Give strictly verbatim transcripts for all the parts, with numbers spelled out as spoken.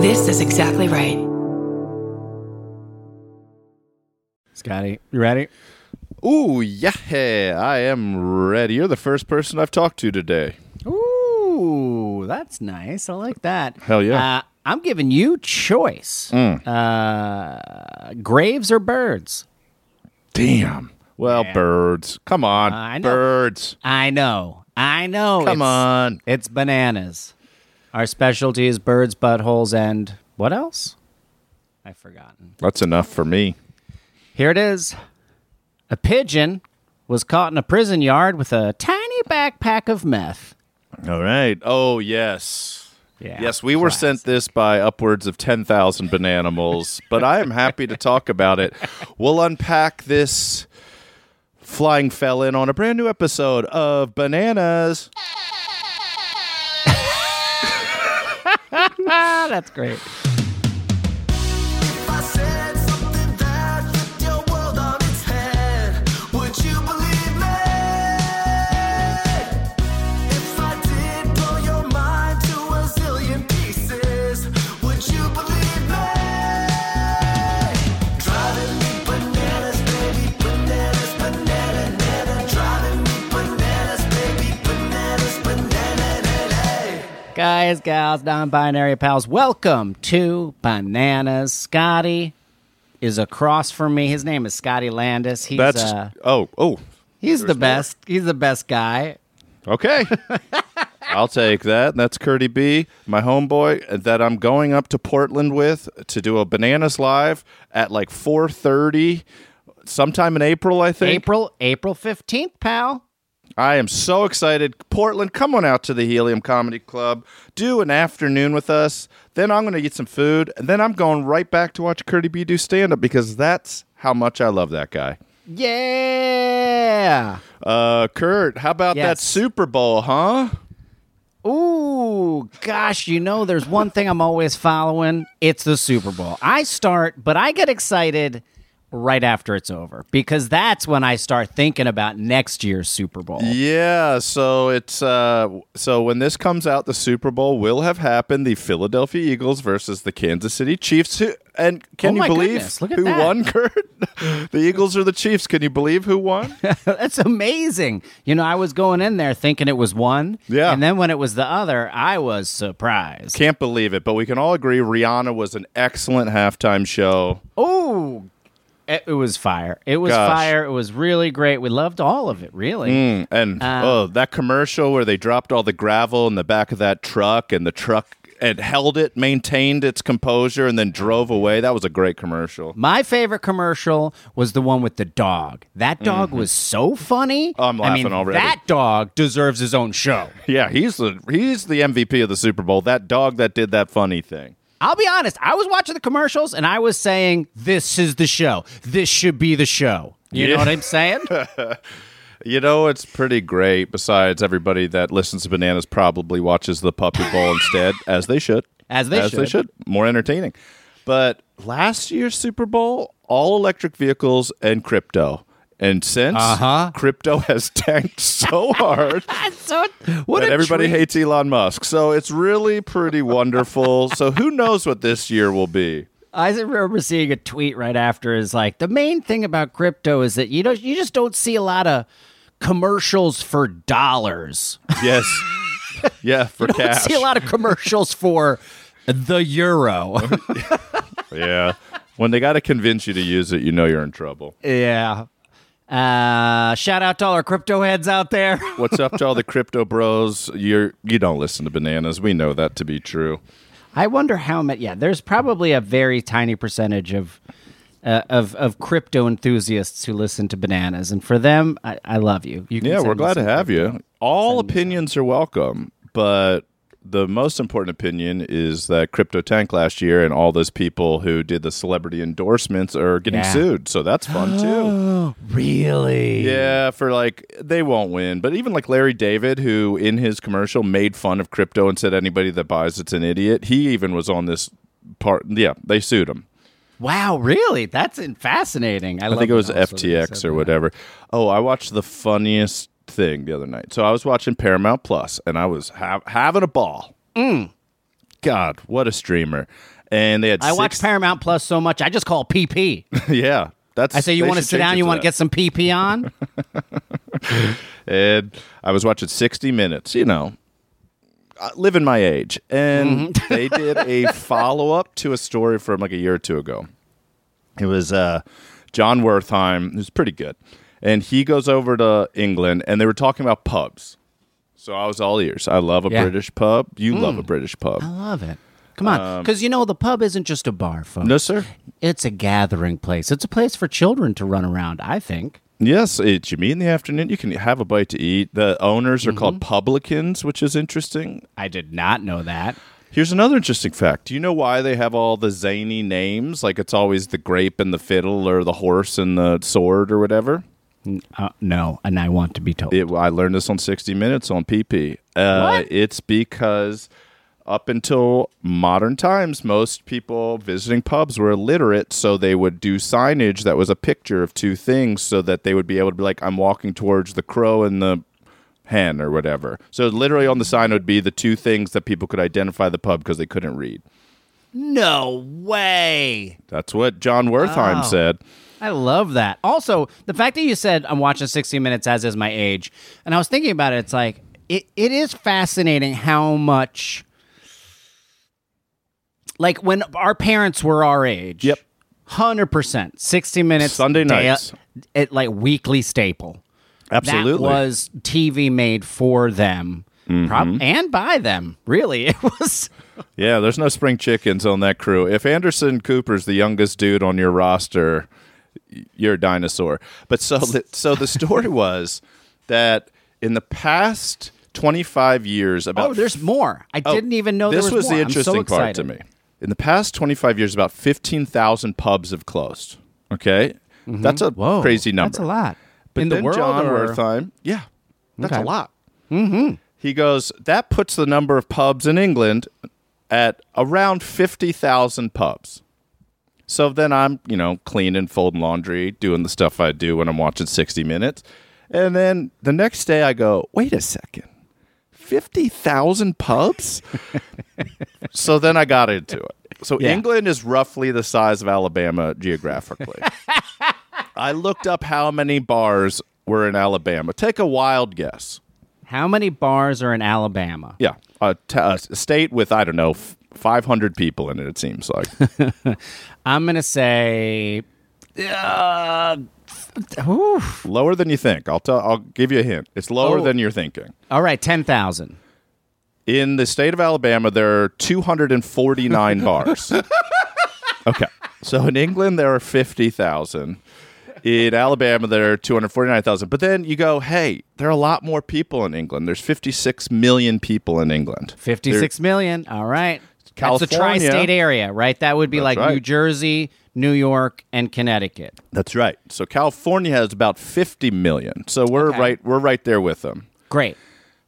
This is exactly right. Scotty, you ready? Ooh, yeah, hey, I am ready. You're the first person I've talked to today. Ooh, that's nice. I like that. Hell yeah. Uh, I'm giving you choice. Mm. Uh, graves or birds? Damn. Well, yeah. Birds. Come on, uh, I know. Birds. I know. I know. Come it's, on. It's bananas. Our specialty is birds, buttholes, and what else? I've forgotten. That's enough for me. Here it is. A pigeon was caught in a prison yard with a tiny backpack of meth. All right. Oh, yes. Yeah, yes, we were sent this by upwards of ten thousand bananimals, but I am happy to talk about it. We'll unpack this flying felon on a brand new episode of Bananas. That's great. Guys, gals, non-binary pals, welcome to Bananas. Scotty is across from me. His name is Scotty Landis. He's That's, uh, oh, oh. He's the best. More. He's the best guy. Okay. I'll take that. That's Kurtie B, my homeboy, that I'm going up to Portland with to do a Bananas Live at like four thirty sometime in April, I think. April, April fifteenth, pal. I am so excited. Portland, come on out to the Helium Comedy Club. Do an afternoon with us. Then I'm going to get some food. And then I'm going right back to watch Kurtie B do stand-up because that's how much I love that guy. Yeah! Uh, Kurt, how about yes. that Super Bowl, huh? Ooh, gosh, you know, there's one thing I'm always following. It's the Super Bowl. I start, but I get excited right after it's over, because that's when I start thinking about next year's Super Bowl. Yeah, so it's uh, so when this comes out, the Super Bowl will have happened. The Philadelphia Eagles versus the Kansas City Chiefs. Who, and can oh you believe goodness, look at who that. won, Kurt? The Eagles or the Chiefs? Can you believe who won? That's amazing. You know, I was going in there thinking it was one, yeah, and then when it was the other, I was surprised. Can't believe it, but we can all agree Rihanna was an excellent halftime show. Oh. It was fire. It was Gosh. fire. It was really great. We loved all of it, really. Mm, and, um, oh, that commercial where they dropped all the gravel in the back of that truck, and the truck and held it, maintained its composure, and then drove away. That was a great commercial. My favorite commercial was the one with the dog. That dog mm-hmm. was so funny. Oh, I'm laughing I mean, already. That dog deserves his own show. Yeah, he's the, he's the M V P of the Super Bowl, that dog that did that funny thing. I'll be honest, I was watching the commercials, and I was saying, this is the show. This should be the show. You yeah. know what I'm saying? You know, it's pretty great. Besides, everybody that listens to Bananas probably watches the Puppy Bowl instead, as they should. As they as should. As they should. More entertaining. But last year's Super Bowl, all electric vehicles and crypto. And since, uh-huh. crypto has tanked so hard so, what that everybody treat. hates Elon Musk. So it's really pretty wonderful. So who knows what this year will be? I remember seeing a tweet right after is like, the main thing about crypto is that you know you just don't see a lot of commercials for dollars. Yes. Yeah, for you cash. You see a lot of commercials for the euro. Yeah. When they got to convince you to use it, you know you're in trouble. Yeah. Uh, shout out to all our crypto heads out there. What's up to all the crypto bros? You're, you don't listen to Bananas. We know that to be true. I wonder how many. Yeah, there's probably a very tiny percentage of uh, of of crypto enthusiasts who listen to Bananas, and for them, I, I love you. you yeah, we're glad to have you. All opinions are welcome, but the most important opinion is that crypto tanked last year, and all those people who did the celebrity endorsements are getting yeah. sued. So that's fun too. Really? Yeah, for like they won't win, but even like Larry David, who in his commercial made fun of crypto and said anybody that buys it's an idiot. He even was on this part. Yeah, they sued him. Wow, really? That's fascinating. I, I love think it was F T X or whatever. Oh, I watched the funniest thing the other night. So I was watching Paramount Plus, and I was ha- having a ball. Mm. God, what a streamer. And they had. I six... watch Paramount Plus so much, I just call P P. Yeah. That's, I say, you want to sit down, you want to get some P P on? And I was watching sixty minutes, you know, living my age. And mm-hmm. They did a follow-up to a story from like a year or two ago. It was uh, John Wertheim, who's pretty good. And he goes over to England, and they were talking about pubs. So I was all ears. I love a yeah. British pub. You mm. love a British pub. I love it. Come on, because, um, you know, the pub isn't just a bar, folks. No, sir. It's a gathering place. It's a place for children to run around, I think. Yes, it's, you meet in the afternoon. You can have a bite to eat. The owners are mm-hmm. called publicans, which is interesting. I did not know that. Here's another interesting fact. Do you know why they have all the zany names? Like, it's always the grape and the fiddle or the horse and the sword or whatever? Uh, no, and I want to be told. It, I learned this on sixty minutes on P P. Uh, what? It's because... Up until modern times, most people visiting pubs were illiterate, so they would do signage that was a picture of two things so that they would be able to be like, I'm walking towards the crow and the hen or whatever. So literally on the sign would be the two things that people could identify the pub because they couldn't read. No way. That's what John Wertheim oh. said. I love that. Also, the fact that you said I'm watching sixty minutes as is my age, and I was thinking about it, it's like, it, it is fascinating how much... Like when our parents were our age, yep, hundred percent, sixty minutes, Sunday nights, day, it like weekly staple. Absolutely, that was T V made for them, mm-hmm. prob- and by them. Really, it was. Yeah, there's no spring chickens on that crew. If Anderson Cooper's the youngest dude on your roster, you're a dinosaur. But so, the, so the story was that in the past twenty-five years, about oh, there's f- more. I oh, didn't even know this there was, was more. The interesting I'm so part to me. In the past twenty-five years, about fifteen thousand pubs have closed. Okay? Mm-hmm. That's a Whoa. crazy number. That's a lot. But in then the world John or... Wertheim, yeah, that's okay. a lot. Mm-hmm. He goes, that puts the number of pubs in England at around fifty thousand pubs. So then I'm, you know, cleaning, folding laundry, doing the stuff I do when I'm watching sixty minutes. And then the next day I go, wait a second. fifty thousand pubs? So then I got into it. So yeah. England is roughly the size of Alabama geographically. I looked up how many bars were in Alabama. Take a wild guess. How many bars are in Alabama? Yeah. A, t- a state with, I don't know, f- five hundred people in it, it seems like. I'm going to say... Uh, lower than you think. I'll tell. I'll give you a hint. It's lower oh. than you're thinking. All right, ten thousand. In the state of Alabama, there are two hundred and forty-nine bars. Okay, so in England there are fifty thousand. In Alabama there are two hundred forty-nine thousand. But then you go, hey, there are a lot more people in England. There's fifty-six million people in England. Fifty-six there, million. All right, California. That's a tri-state area, right? That would be That's like right. New Jersey, New York, and Connecticut. That's right. So California has about fifty million. So we're okay. right we're right there with them. Great.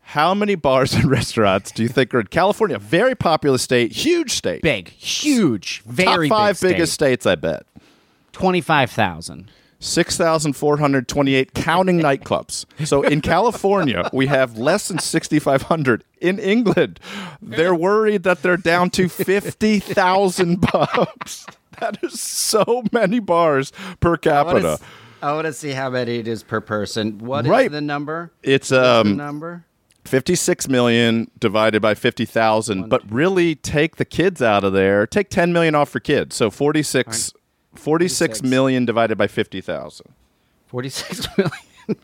How many bars and restaurants do you think are in California? Very popular state, huge state. Big, huge, very big. Top five big biggest state. states, I bet. twenty-five thousand. six thousand four hundred twenty-eight counting nightclubs. So in California, we have less than six thousand five hundred. In England, they're worried that they're down to fifty thousand pubs. That is so many bars per capita. I want to see how many it is per person. What right. is the number? It's um, the number? fifty-six million divided by fifty thousand. But really take the kids out of there. Take ten million off for kids. So forty-six... forty-six million divided by fifty thousand. forty-six million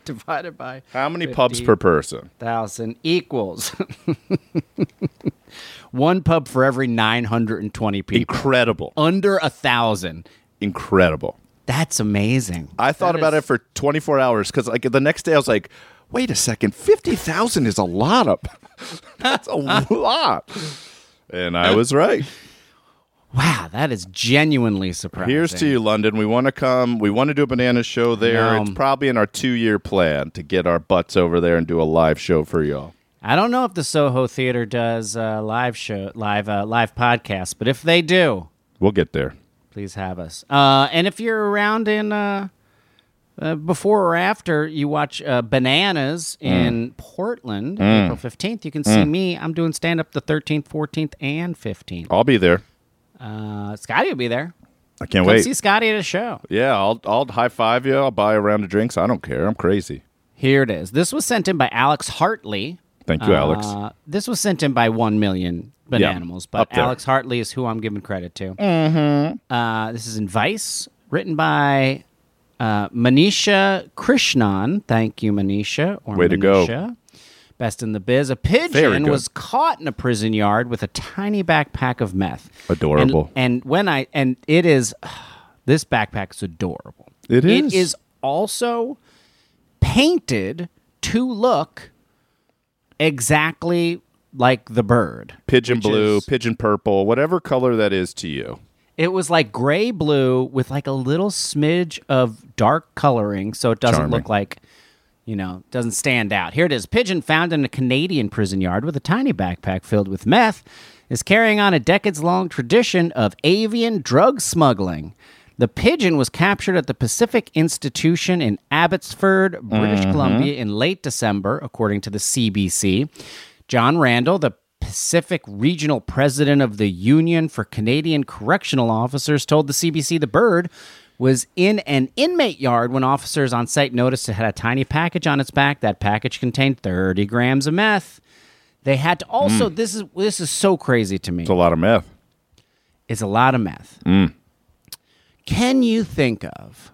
divided by how many pubs per person? Thousand equals one pub for every nine hundred twenty people. Incredible. Under a thousand. Incredible. That's amazing. I thought that about is... it for twenty-four hours because like the next day I was like, wait a second, fifty thousand is a lot of that's a lot. And I was right. Wow, that is genuinely surprising. Here's to you, London. We want to come. We want to do a banana show there. Um, it's probably in our two-year plan to get our butts over there and do a live show for y'all. I don't know if the Soho Theater does uh, live show, live, uh, live podcasts, but if they do, we'll get there. Please have us. Uh, and if you're around in uh, Uh, before or after you watch uh, Bananas mm. in Portland, mm. April fifteenth, you can see mm. me. I'm doing stand-up the thirteenth, fourteenth, and fifteenth. I'll be there. Uh, Scotty will be there. I can't Come wait. See Scotty at a show. Yeah, I'll, I'll high-five you. I'll buy a round of drinks. I don't care. I'm crazy. Here it is. This was sent in by Alex Hartley. Thank you, Alex. Uh, this was sent in by one million Bananimals, yeah, but Alex Hartley is who I'm giving credit to. Mm-hmm. Uh, this is in Vice, written by... Uh, Manisha Krishnan, thank you, Manisha. Or Way Manisha. to go. Best in the biz. A pigeon was caught in a prison yard with a tiny backpack of meth. Adorable. And, and when I and it is uh, this backpack is adorable. It is. It is also painted to look exactly like the bird. Pigeon blue, is, pigeon purple, whatever color that is to you. It was like gray blue with like a little smidge of dark coloring, so it doesn't Charming. look like, you know, doesn't stand out. Here it is. Pigeon found in a Canadian prison yard with a tiny backpack filled with meth is carrying on a decades-long tradition of avian drug smuggling. The pigeon was captured at the Pacific Institution in Abbotsford, British mm-hmm. Columbia in late December, according to the C B C. John Randall, the Pacific Regional President of the Union for Canadian Correctional Officers, told the C B C the bird was in an inmate yard when officers on site noticed it had a tiny package on its back. That package contained thirty grams of meth. They had to also, mm. this is this is so crazy to me. It's a lot of meth. It's a lot of meth. Mm. Can you think of,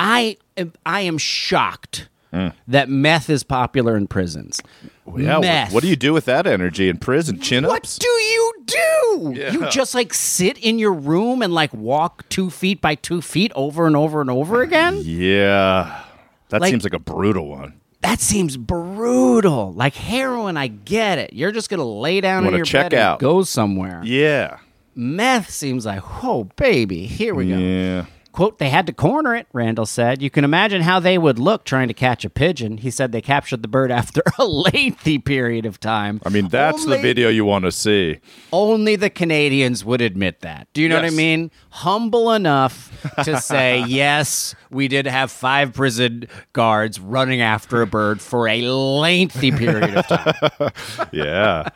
I, I am shocked Mm. that meth is popular in prisons. Well, yeah, meth. What, what do you do with that energy in prison? Chin-ups? What do you do? Yeah. You just like sit in your room and like walk two feet by two feet over and over and over again? Yeah. That like, seems like a brutal one. That seems brutal. Like heroin, I get it. You're just going to lay down in your check bed out. and go somewhere. Yeah. Meth seems like, whoa, baby, here we go. Yeah. Quote, they had to corner it, Randall said. You can imagine how they would look trying to catch a pigeon. He said they captured the bird after a lengthy period of time. I mean, that's only, the video you want to see. Only the Canadians would admit that. Do you know yes. what I mean? Humble enough to say, yes, we did have five prison guards running after a bird for a lengthy period of time. yeah.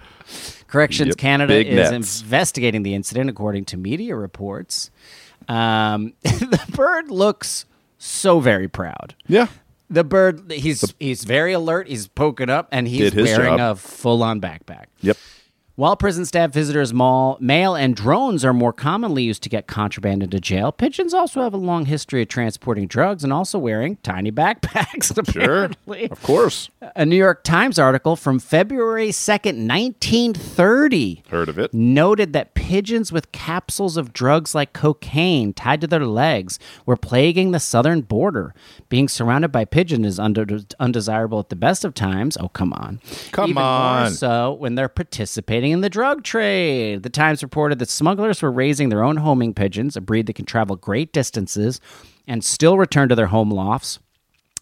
Corrections yep. Canada Big is nets. investigating the incident, according to media reports. Um, the bird looks so very proud. Yeah. The bird, he's the, he's very alert. He's poking up, and he's wearing job. a full-on backpack. Yep. While prison staff, visitors, mall, mail, and drones are more commonly used to get contraband into jail, pigeons also have a long history of transporting drugs and also wearing tiny backpacks, apparently. Sure, of course. A New York Times article from February second, nineteen thirty Heard of it. Noted that pigeons with capsules of drugs like cocaine tied to their legs were plaguing the southern border. Being surrounded by pigeons is unde- undesirable at the best of times. Oh, come on. Come Even on. More so when they're participating in the drug trade. The Times reported that smugglers were raising their own homing pigeons, a breed that can travel great distances and still return to their home lofts.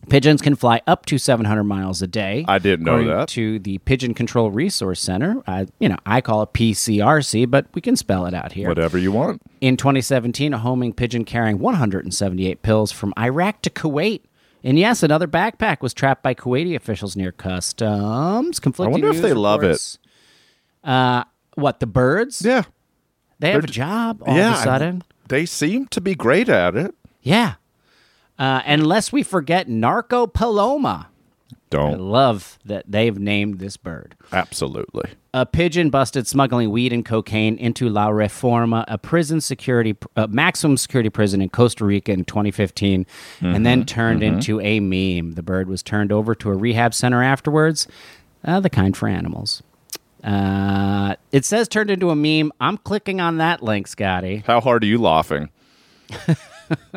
Pigeons can fly up to seven hundred miles a day. I didn't know that. To the Pigeon Control Resource Center. I, you know, I call it P C R C, but we can spell it out here. Whatever you want. In twenty seventeen, a homing pigeon carrying one hundred seventy-eight pills from Iraq to Kuwait. And yes, another backpack was trapped by Kuwaiti officials near customs. Conflicting I wonder if they reports. love it. Uh, what, the birds? Yeah. They have They're, a job all yeah, of a sudden. They seem to be great at it. Yeah. Uh, unless we forget Narco Paloma. Don't. I love that they've named this bird. Absolutely. A pigeon busted smuggling weed and cocaine into La Reforma, a prison security, uh, maximum security prison in Costa Rica in twenty fifteen, mm-hmm, and then turned mm-hmm. into a meme. The bird was turned over to a rehab center afterwards, uh, the kind for animals. Uh, it says turned into a meme. I'm clicking on that link, Scotty. How hard are you laughing?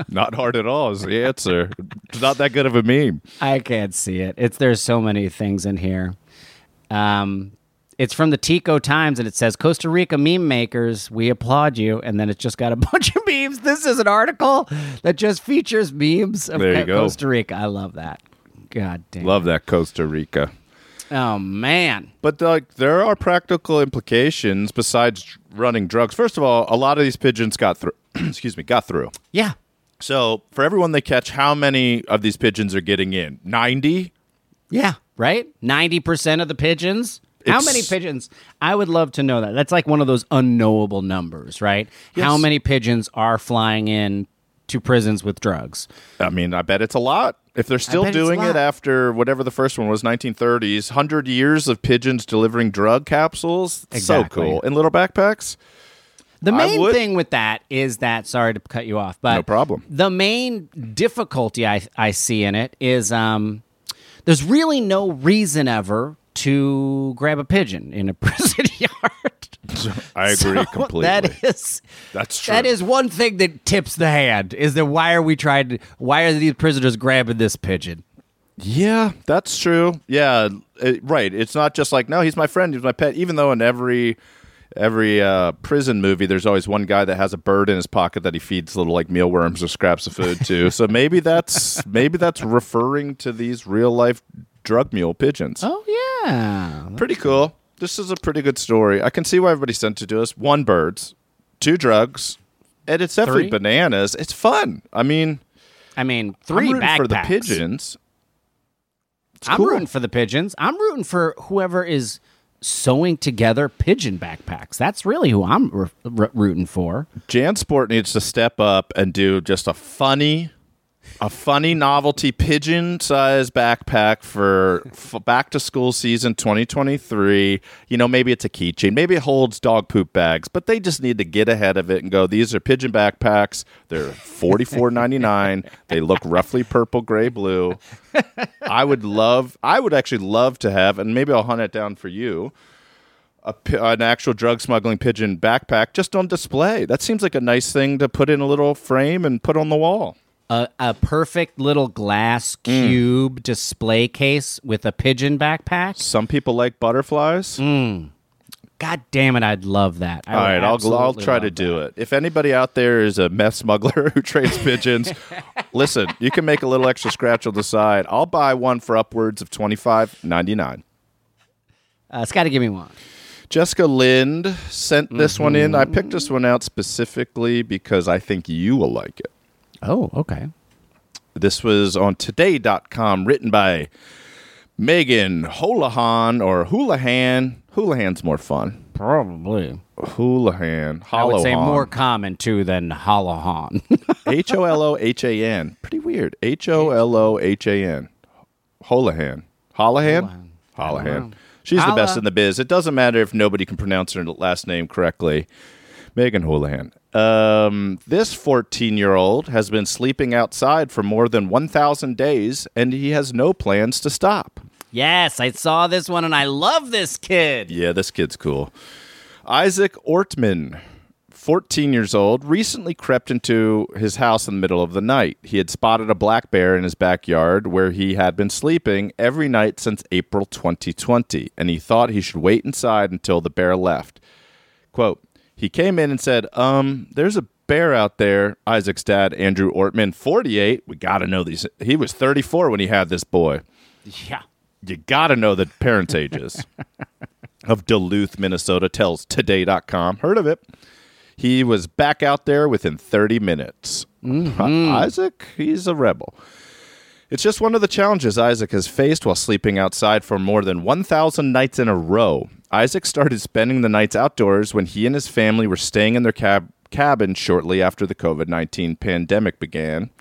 Not hard at all is the answer. It's not that good of a meme. I can't see it. It's there's so many things in here. Um, it's from the Tico Times, and it says, Costa Rica meme makers, we applaud you. And then it's just got a bunch of memes. This is an article that just features memes of there you go. Costa Rica. I love that. God damn. Love that Costa Rica. Oh, man. But like, there are practical implications besides running drugs. First of all, a lot of these pigeons got through. excuse me, got through. Yeah. So for everyone they catch, how many of these pigeons are getting in? ninety? Yeah, right? ninety percent of the pigeons? It's... How many pigeons? I would love to know that. That's like one of those unknowable numbers, right? Yes. How many pigeons are flying in to prisons with drugs? I mean, I bet it's a lot. If they're still doing it after whatever the first one was, nineteen thirties, one hundred years of pigeons delivering drug capsules. Exactly. So cool. In little backpacks. The main would... thing with that is that, sorry to cut you off, but no problem. The main difficulty I, I see in it is um, there's really no reason ever to grab a pigeon in a prison yard. I agree so completely. That is, That's true. That is one thing that tips the hand, is that why are we trying to, why are these prisoners grabbing this pigeon? Yeah, that's true. Yeah, it, right. It's not just like, no, he's my friend, he's my pet, even though in every... Every uh, prison movie, there's always one guy that has a bird in his pocket that he feeds little like mealworms or scraps of food to. So maybe that's maybe that's referring to these real life drug mule pigeons. Oh yeah, pretty cool. This is a pretty good story. I can see why everybody sent it to us. One, birds; two, drugs; and it's definitely three? Bananas. It's fun. I mean, I mean, three backpacks for the pigeons. It's I'm cool. rooting for the pigeons. I'm rooting for whoever is sewing together pigeon backpacks. That's really who I'm r- r- rooting for. JanSport needs to step up and do just a funny, a funny novelty pigeon-sized backpack for, for back-to-school season twenty twenty-three. You know, maybe it's a keychain. Maybe it holds dog poop bags, but they just need to get ahead of it and go, these are pigeon backpacks. They're forty-four ninety-nine. They look roughly purple, gray, blue. I would love, I would actually love to have, and maybe I'll hunt it down for you, a, an actual drug smuggling pigeon backpack just on display. That seems like a nice thing to put in a little frame and put on the wall. A, a perfect little glass cube mm. display case with a pigeon backpack. Some people like butterflies. Mm. God damn it, I'd love that. I All right, I'll, I'll try to that. do it. If anybody out there is a meth smuggler who trades pigeons, listen, you can make a little extra scratch on the side. I'll buy one for upwards of twenty-five ninety-nine. Uh, Scotty, give me one. Jessica Lind sent this mm-hmm. one in. I picked this one out specifically because I think you will like it. Oh, okay. This was on Today dot com, written by Megan Holohan, or Houlihan. Houlihan's more fun. Probably. Houlihan. Holohan. I would say more common, too, than Holohan. H O L O H A N. Pretty weird. H O L O H A N. Holohan. Holohan? Holohan. She's Holla. the best in the biz. It doesn't matter if nobody can pronounce her last name correctly. Megan Holohan. Um, this fourteen-year-old has been sleeping outside for more than one thousand days, and he has no plans to stop. Yes, I saw this one, and I love this kid. Yeah, this kid's cool. Isaac Ortman, fourteen years old, recently crept into his house in the middle of the night. He had spotted a black bear in his backyard where he had been sleeping every night since April twenty twenty, and he thought he should wait inside until the bear left. Quote, he came in and said, um, there's a bear out there. Isaac's dad, Andrew Ortman, forty-eight. We got to know these. He was thirty-four when he had this boy. Yeah. You got to know the parents' ages. Of Duluth, Minnesota, tells Today dot com. Heard of it. He was back out there within thirty minutes. Mm-hmm. Isaac, he's a rebel. It's just one of the challenges Isaac has faced while sleeping outside for more than one thousand nights in a row. Isaac started spending the nights outdoors when he and his family were staying in their cab- cabin shortly after the covid nineteen pandemic began.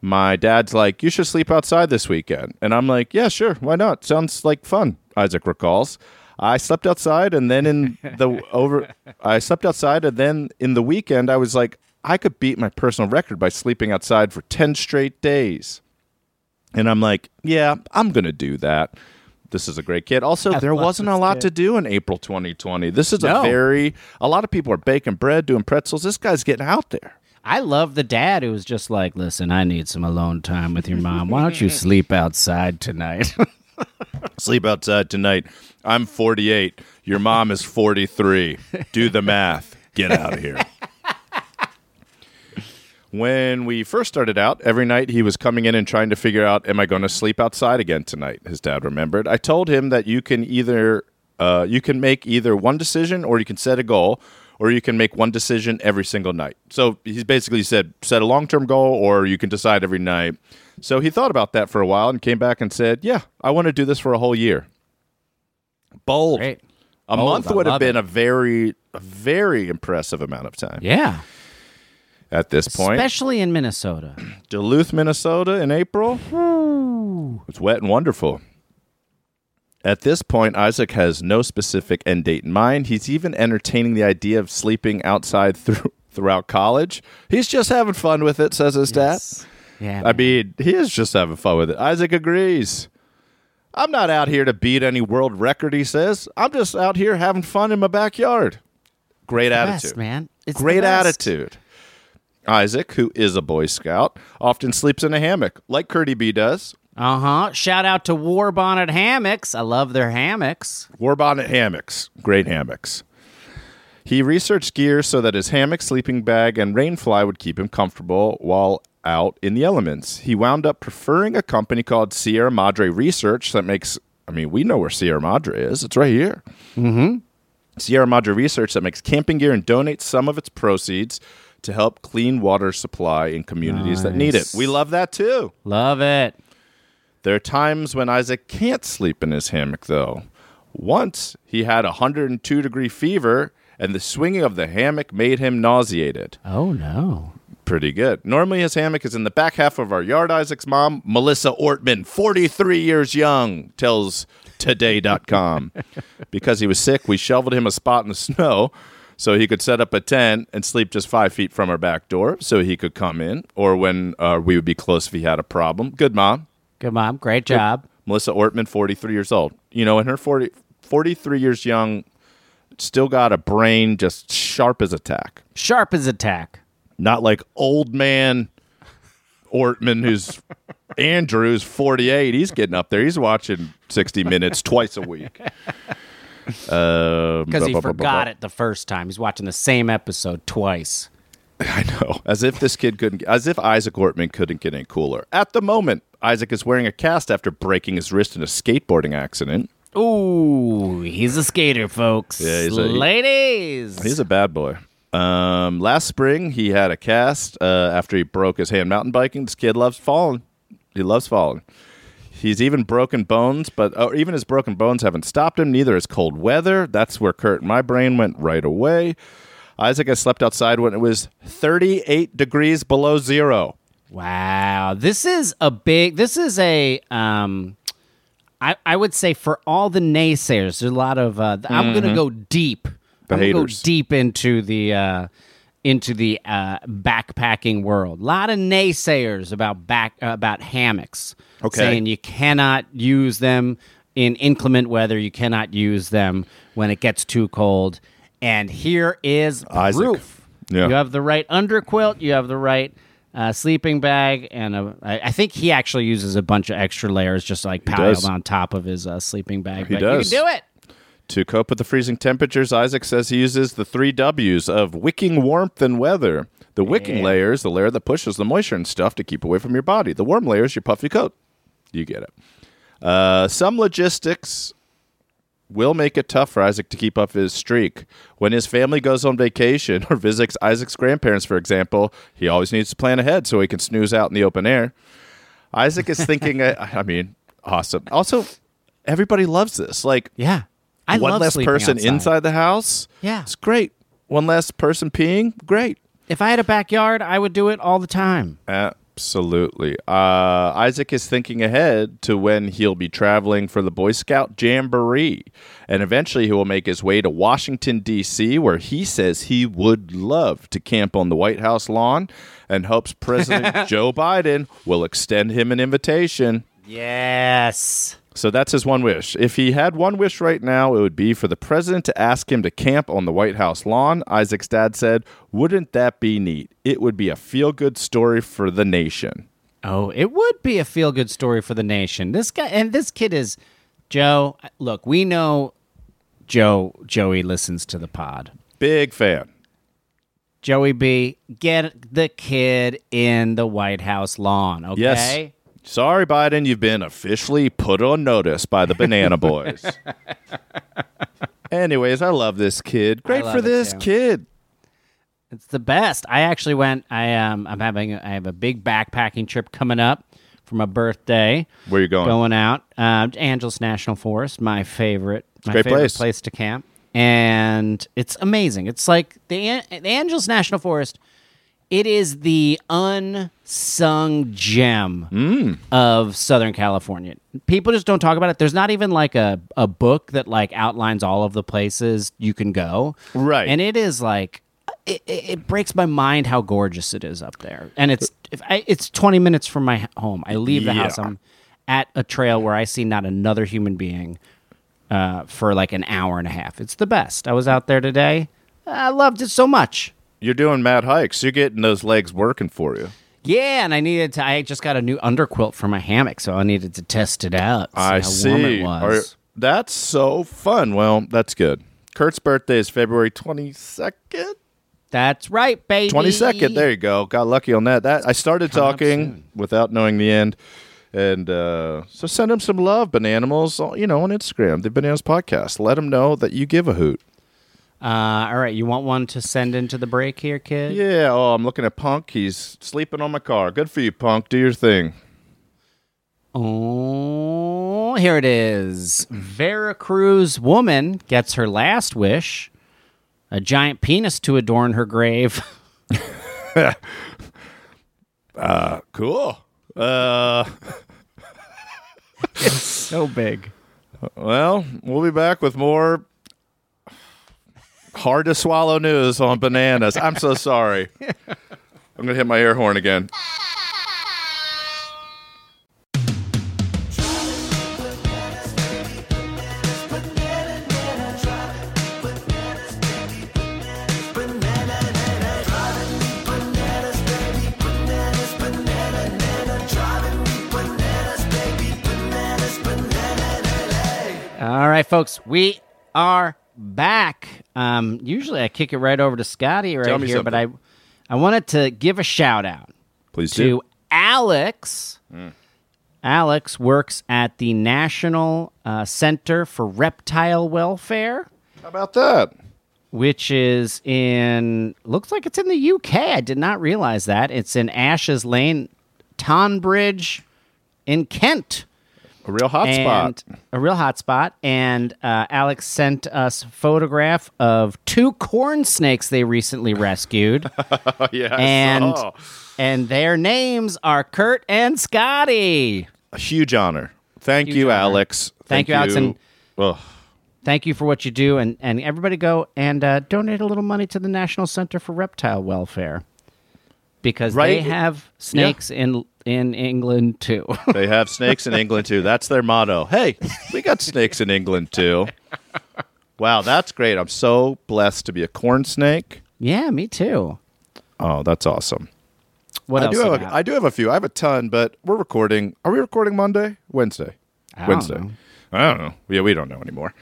My dad's like, you should sleep outside this weekend. And I'm like, yeah, sure, why not? Sounds like fun, Isaac recalls. I slept outside and then in the over I slept outside and then in the weekend I was like, I could beat my personal record by sleeping outside for ten straight days. And I'm like, yeah, I'm going to do that. This is a great kid. Also, I there wasn't a lot kid. to do in April twenty twenty. This is no. a very, a lot of people are baking bread, doing pretzels. This guy's getting out there. I love the dad who was just like, listen, I need some alone time with your mom. Why don't you sleep outside tonight? Sleep outside tonight. I'm forty-eight. Your mom is forty-three. Do the math. Get out of here. When we first started out, every night he was coming in and trying to figure out, am I going to sleep outside again tonight? His dad remembered. I told him that you can either uh, you can make either one decision or you can set a goal or you can make one decision every single night. So he basically said, set a long-term goal, or you can decide every night. So he thought about that for a while and came back and said, yeah, I want to do this for a whole year. Bold. Great. A Bold, month would have been it. a very, a very impressive amount of time. Yeah. At this point. Especially in Minnesota. Duluth, Minnesota in April. Woo. It's wet and wonderful. At this point, Isaac has no specific end date in mind. He's even entertaining the idea of sleeping outside through, throughout college. He's just having fun with it, says his yes. dad. Yeah, I man. mean, he is just having fun with it. Isaac agrees. I'm not out here to beat any world record, he says. I'm just out here having fun in my backyard. Great it's attitude. Best, man. It's Great attitude. Isaac, who is a Boy Scout, often sleeps in a hammock, like Kurtie B does. Uh-huh. Shout out to Warbonnet Hammocks. I love their hammocks. Warbonnet Hammocks. Great hammocks. He researched gear so that his hammock, sleeping bag, and rainfly would keep him comfortable while out in the elements. He wound up preferring a company called Sierra Madre Research that makes, I mean, we know where Sierra Madre is. It's right here. Mm-hmm. Sierra Madre Research that makes camping gear and donates some of its proceeds to help clean water supply in communities nice. that need it. We love that too. Love it. There are times when Isaac can't sleep in his hammock, though. Once, he had a one hundred two degree fever, and the swinging of the hammock made him nauseated. Oh, no. Pretty good. Normally, his hammock is in the back half of our yard, Isaac's mom, Melissa Ortman, forty-three years young, tells Today dot com. Because he was sick, we shoveled him a spot in the snow so he could set up a tent and sleep just five feet from our back door so he could come in, or when uh, we would be close if he had a problem. Good mom. Good mom. Great job. Good. Melissa Ortman, forty-three years old. You know, in her forty, forty-three years young, still got a brain just sharp as a tack. Sharp as a tack. Not like old man Ortman, who's Andrew's forty-eight. He's getting up there. He's watching sixty minutes twice a week. Because uh, he blah, forgot blah, blah, blah. it the first time. He's watching the same episode twice. I know. As if this kid couldn't, as if Isaac Ortman couldn't get any cooler. At the moment, Isaac is wearing a cast after breaking his wrist in a skateboarding accident. Ooh, he's a skater, folks. Yeah, he's a, Ladies. He's a bad boy. Um, last spring, he had a cast uh, after he broke his hand mountain biking. This kid loves falling. He loves falling. He's even broken bones, but or even his broken bones haven't stopped him. Neither is cold weather. That's where Kurt and my brain went right away. Isaac has slept outside when it was thirty-eight degrees below zero. Wow. This is a big, this is a, um, I, I would say for all the naysayers, there's a lot of, uh, mm-hmm. I'm going to go deep. The I'm going to go deep into the, uh, into the uh, backpacking world. A lot of naysayers about back, uh, about hammocks. Okay. Saying you cannot use them in inclement weather. You cannot use them when it gets too cold. And here is proof. Yeah. You have the right underquilt. You have the right uh, sleeping bag. And a, I think he actually uses a bunch of extra layers just like piled on top of his uh, sleeping bag. He but does. You can do it. To cope with the freezing temperatures, Isaac says he uses the three W's of wicking, warmth, and weather. The wicking yeah. layer is the layer that pushes the moisture and stuff to keep away from your body. The warm layer is your puffy coat. You get it. Uh, some logistics will make it tough for Isaac to keep up his streak. When his family goes on vacation or visits Isaac's grandparents, for example, he always needs to plan ahead so he can snooze out in the open air. Isaac is thinking, uh, I mean, awesome. Also, everybody loves this. Like, yeah, I one love less person outside. Inside the house. Yeah. It's great. One less person peeing. Great. If I had a backyard, I would do it all the time. Uh, Absolutely. Uh, Isaac is thinking ahead to when he'll be traveling for the Boy Scout Jamboree, and eventually he will make his way to Washington, D C, where he says he would love to camp on the White House lawn and hopes President Joe Biden will extend him an invitation. Yes. So that's his one wish. If he had one wish right now, it would be for the president to ask him to camp on the White House lawn. Isaac's dad said, wouldn't that be neat? It would be a feel-good story for the nation. Oh, it would be a feel-good story for the nation. This guy and this kid is, Joe, look, we know Joe. Joey listens to the pod. Big fan. Joey B, get the kid in the White House lawn, okay? Yes. Sorry, Biden, you've been officially put on notice by the Banana Boys. Anyways, I love this kid. Great for this too. kid. It's the best. I actually went. I um. I'm having. I have a big backpacking trip coming up for my birthday. Where are you going? Going out. Um, Angeles National Forest. My favorite. It's my great favorite place. place to camp. And it's amazing. It's like the, the Angeles National Forest. It is the unsung gem mm. of Southern California. People just don't talk about it. There's not even like a, a book that like outlines all of the places you can go. Right. And it is like, it, it breaks my mind how gorgeous it is up there. And it's if I, it's twenty minutes from my home. I leave the yeah. house. I'm at a trail where I see not another human being uh, for like an hour and a half. It's the best. I was out there today. I loved it so much. You're doing mad hikes. You're getting those legs working for you. Yeah, and I needed to. I just got a new underquilt for my hammock, so I needed to test it out. See I how see. Warm it was. Are, that's so fun. Well, that's good. Kurt's birthday is February twenty-second. That's right, baby. twenty-second. There you go. Got lucky on that. That I started Come talking without knowing the end, and uh, so send him some love, Bananimals. You know, on Instagram, the Bananas Podcast. Let him know that you give a hoot. Uh, all right, you want one to send into the break here, kid? Yeah, oh, I'm looking at Punk. He's sleeping on my car. Good for you, Punk. Do your thing. Oh, here it is. Veracruz woman gets her last wish, a giant penis to adorn her grave. uh, cool. Uh... It's so big. Well, we'll be back with more... hard to swallow news on Bananas. I'm so sorry. I'm going to hit my air horn again. All right, folks. We are back. Um, usually I kick it right over to Scotty right here, something. but I I wanted to give a shout out Please to do. Alex. Mm. Alex works at the National uh, Center for Reptile Welfare. How about that? Which is in, looks like it's in the U K. I did not realize that. It's in Ashes Lane, Tonbridge in Kent. A real hot and spot. A real hot spot. And uh, Alex sent us a photograph of two corn snakes they recently rescued. yeah, and, I saw. And their names are Kurt and Scotty. A huge honor. Thank huge you, honor. Alex. Thank, thank you, Alex. And Ugh. Thank you for what you do. And, and everybody go and uh, donate a little money to the National Center for Reptile Welfare. Because right? they have snakes yeah. in in England, too. They have snakes in England, too. That's their motto. Hey, we got snakes in England, too. Wow, that's great. I'm so blessed to be a corn snake. Yeah, me too. Oh, that's awesome. What I else do have a, I do have a few. I have a ton, but we're recording. Are we recording Monday? Wednesday? I Wednesday. Don't know. I don't know. Yeah, we don't know anymore.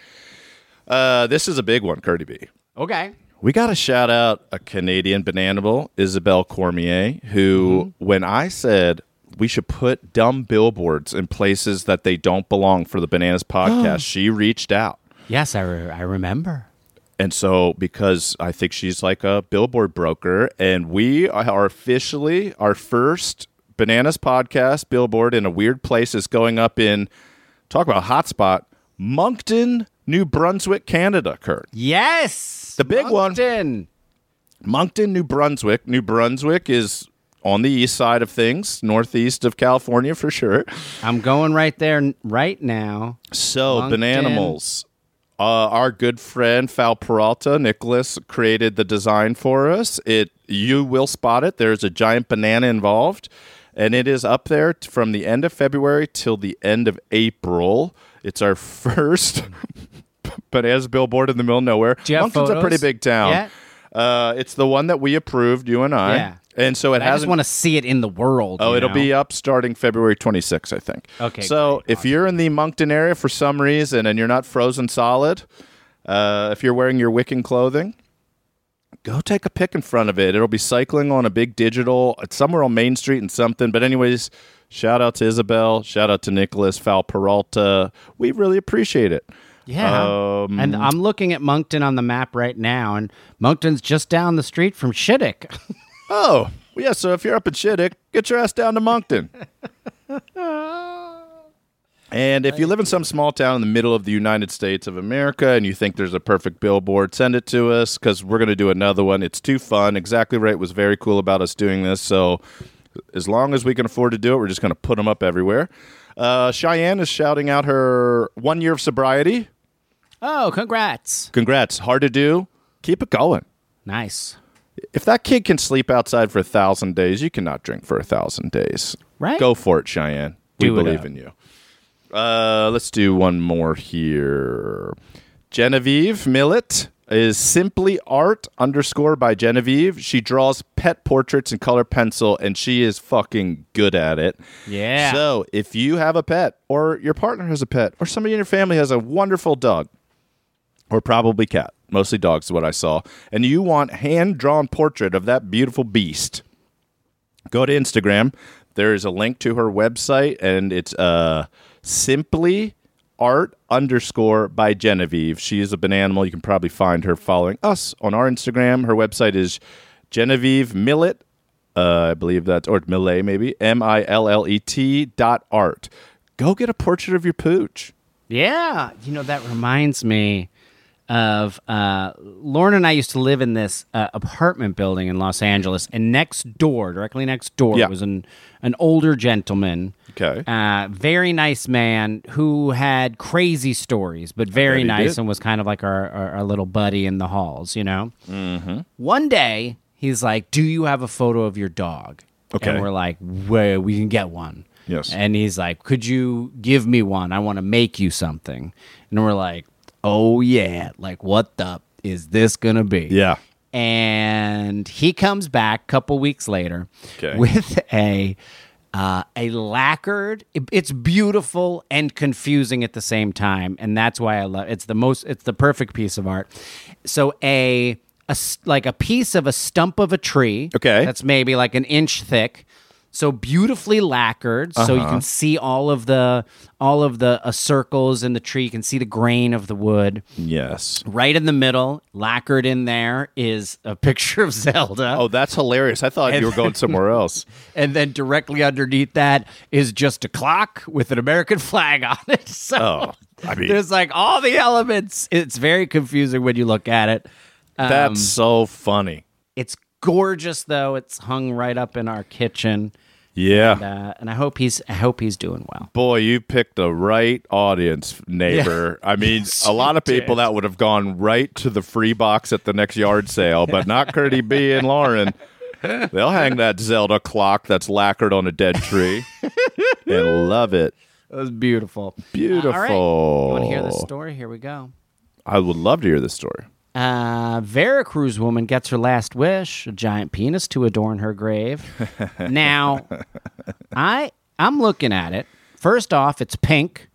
Uh, this is a big one, Kurtie B. Okay. We got to shout out a Canadian Bananable, Isabelle Cormier, who, mm-hmm. when I said we should put dumb billboards in places that they don't belong for the Bananas Podcast, she reached out. Yes, I, re- I remember. And so, because I think she's like a billboard broker, and we are officially, our first Bananas Podcast billboard in a weird place is going up in, talk about a hotspot, Moncton, New Brunswick, Canada, Kurt. Yes! The big Moncton. one. Moncton, New Brunswick. New Brunswick is on the east side of things, northeast of California for sure. I'm going right there right now. So, Moncton. Bananimals. Uh, our good friend, Fal Peralta, Nicholas, created the design for us. It You will spot it. There's a giant banana involved. And it is up there t- from the end of February till the end of April. It's our first bananas billboard in the middle of nowhere. Do you have Moncton's photos? A pretty big town. Yeah. Uh, it's the one that we approved, you and I. Yeah. And so it has. I just want to see it in the world. Oh, it'll know? be up starting February twenty-sixth, I think. Okay. So great. if awesome. you're in the Moncton area for some reason and you're not frozen solid, uh, if you're wearing your Wiccan clothing, go take a pic in front of it. It'll be cycling on a big digital. It's somewhere on Main Street and something. But anyways, shout out to Isabel. Shout out to Nicholas, Fal Peralta. We really appreciate it. Yeah. Um, and I'm looking at Moncton on the map right now, and Moncton's just down the street from Shiddick. Oh, well, yeah. So if you're up in Shiddick, get your ass down to Moncton. And if you live in some small town in the middle of the United States of America and you think there's a perfect billboard, send it to us because we're going to do another one. It's too fun. Exactly right. It was very cool about us doing this. So as long as we can afford to do it, we're just going to put them up everywhere. Uh, Cheyenne is shouting out her one year of sobriety. Oh, congrats. Congrats. Hard to do. Keep it going. Nice. If that kid can sleep outside for a thousand days, you cannot drink for a thousand days. Right? Go for it, Cheyenne. Do we believe up. in you. Uh, let's do one more here. Genevieve Millet is simply art underscore by Genevieve. She draws pet portraits in color pencil, and she is fucking good at it. Yeah. So if you have a pet, or your partner has a pet, or somebody in your family has a wonderful dog, or probably cat, mostly dogs is what I saw, and you want hand-drawn portrait of that beautiful beast, go to Instagram. There is a link to her website, and it's... uh. Simply art underscore by Genevieve. She is a bananimal. You can probably find her following us on our Instagram. Her website is Genevieve Millet. Uh, I believe that's, or Millet maybe, M I L L E T dot art. Go get a portrait of your pooch. Yeah. You know, that reminds me of, uh, Lauren and I used to live in this uh, apartment building in Los Angeles, and next door, directly next door, yeah. was an, an older gentleman. Okay. Uh, very nice man who had crazy stories, but very nice did. and was kind of like our, our, our little buddy in the halls, you know? Mm-hmm. One day, he's like, do you have a photo of your dog? Okay. And we're like, well, we can get one. Yes. And he's like, could you give me one? I want to make you something. And we're like, oh, yeah. Like, what the is this going to be? Yeah. And he comes back a couple weeks later okay. with a... Uh, a lacquered, it, it's beautiful and confusing at the same time, and that's why I love. It's the most, it's the perfect piece of art. So a, a like a piece of a stump of a tree. Okay, that's maybe like an inch thick. So beautifully lacquered, uh-huh. so you can see all of the all of the uh, circles in the tree. You can see the grain of the wood. Yes, right in the middle, lacquered in there is a picture of Zelda. Oh, that's hilarious! I thought and you were then, going somewhere else. And then directly underneath that is just a clock with an American flag on it. So oh, I mean, there's like all the elements. It's very confusing when you look at it. Um, that's so funny. It's gorgeous, though. It's hung right up in our kitchen. Yeah, and, uh, and I hope he's I hope he's doing well. Boy, you picked the right audience, neighbor. Yeah. I mean, yes, a lot of people did. That would have gone right to the free box at the next yard sale, but not Kurtie B and Lauren. They'll hang that Zelda clock that's lacquered on a dead tree. They love it. It was beautiful. Beautiful. Uh, all right. You want to hear this story? Here we go. I would love to hear this story. Uh, Veracruz woman gets her last wish, a giant penis to adorn her grave. Now, I, I'm looking at it. First off, it's pink.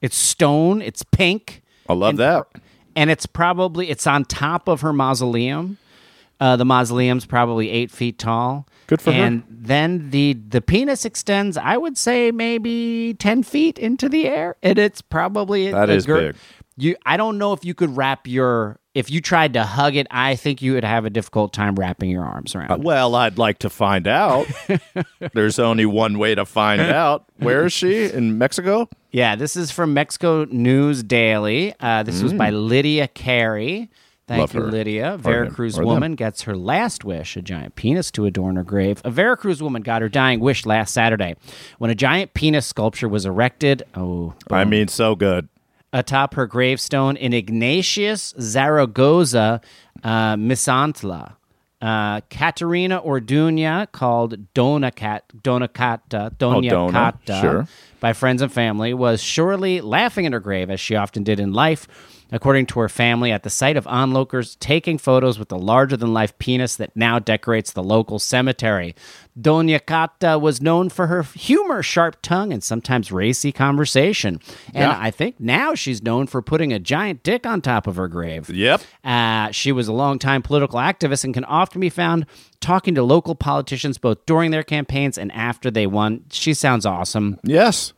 It's stone. It's pink. I love and, that. And it's probably, it's on top of her mausoleum. Uh, the mausoleum's probably eight feet tall. Good for and her. And then the, the penis extends, I would say, maybe ten feet into the air. And it's probably... That a, is a gir- big. You, I don't know if you could wrap your... If you tried to hug it, I think you would have a difficult time wrapping your arms around it. Uh, well, I'd like to find out. There's only one way to find out. Where is she? In Mexico? Yeah, this is from Mexico News Daily. Uh, this mm. was by Lydia Carey. Thank Love you, her. Lydia. Veracruz woman them. gets her last wish, a giant penis to adorn her grave. A Veracruz woman got her dying wish last Saturday when a giant penis sculpture was erected. Oh, boom. I mean, so good. Atop her gravestone in Ignatius Zaragoza, uh, Misantla. Uh, Caterina Orduña, called Dona Cat, Dona Cata, Dona oh, Cata, sure. by friends and family, was surely laughing in her grave, as she often did in life, according to her family, at the sight of onlookers taking photos with the larger-than-life penis that now decorates the local cemetery. Dona Cata was known for her humor, sharp tongue, and sometimes racy conversation. And yeah. I think now she's known for putting a giant dick on top of her grave. Yep. Uh, she was a longtime political activist and can often be found talking to local politicians both during their campaigns and after they won. She sounds awesome. Yes.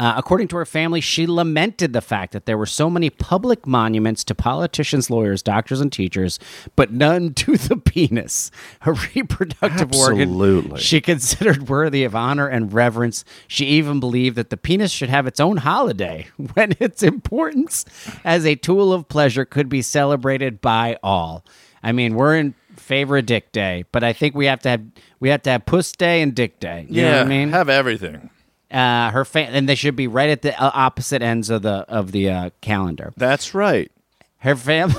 Uh, according to her family, she lamented the fact that there were so many public monuments to politicians, lawyers, doctors, and teachers, but none to the penis, a reproductive Absolutely. organ she considered worthy of honor and reverence. She even believed that the penis should have its own holiday when its importance as a tool of pleasure could be celebrated by all. I mean, we're in favor of Dick Day, but I think we have to have we have to have Puss Day and Dick Day. You yeah, know what I mean, have everything. Uh, her fa- and they should be right at the opposite ends of the of the uh, calendar. That's right. Her family.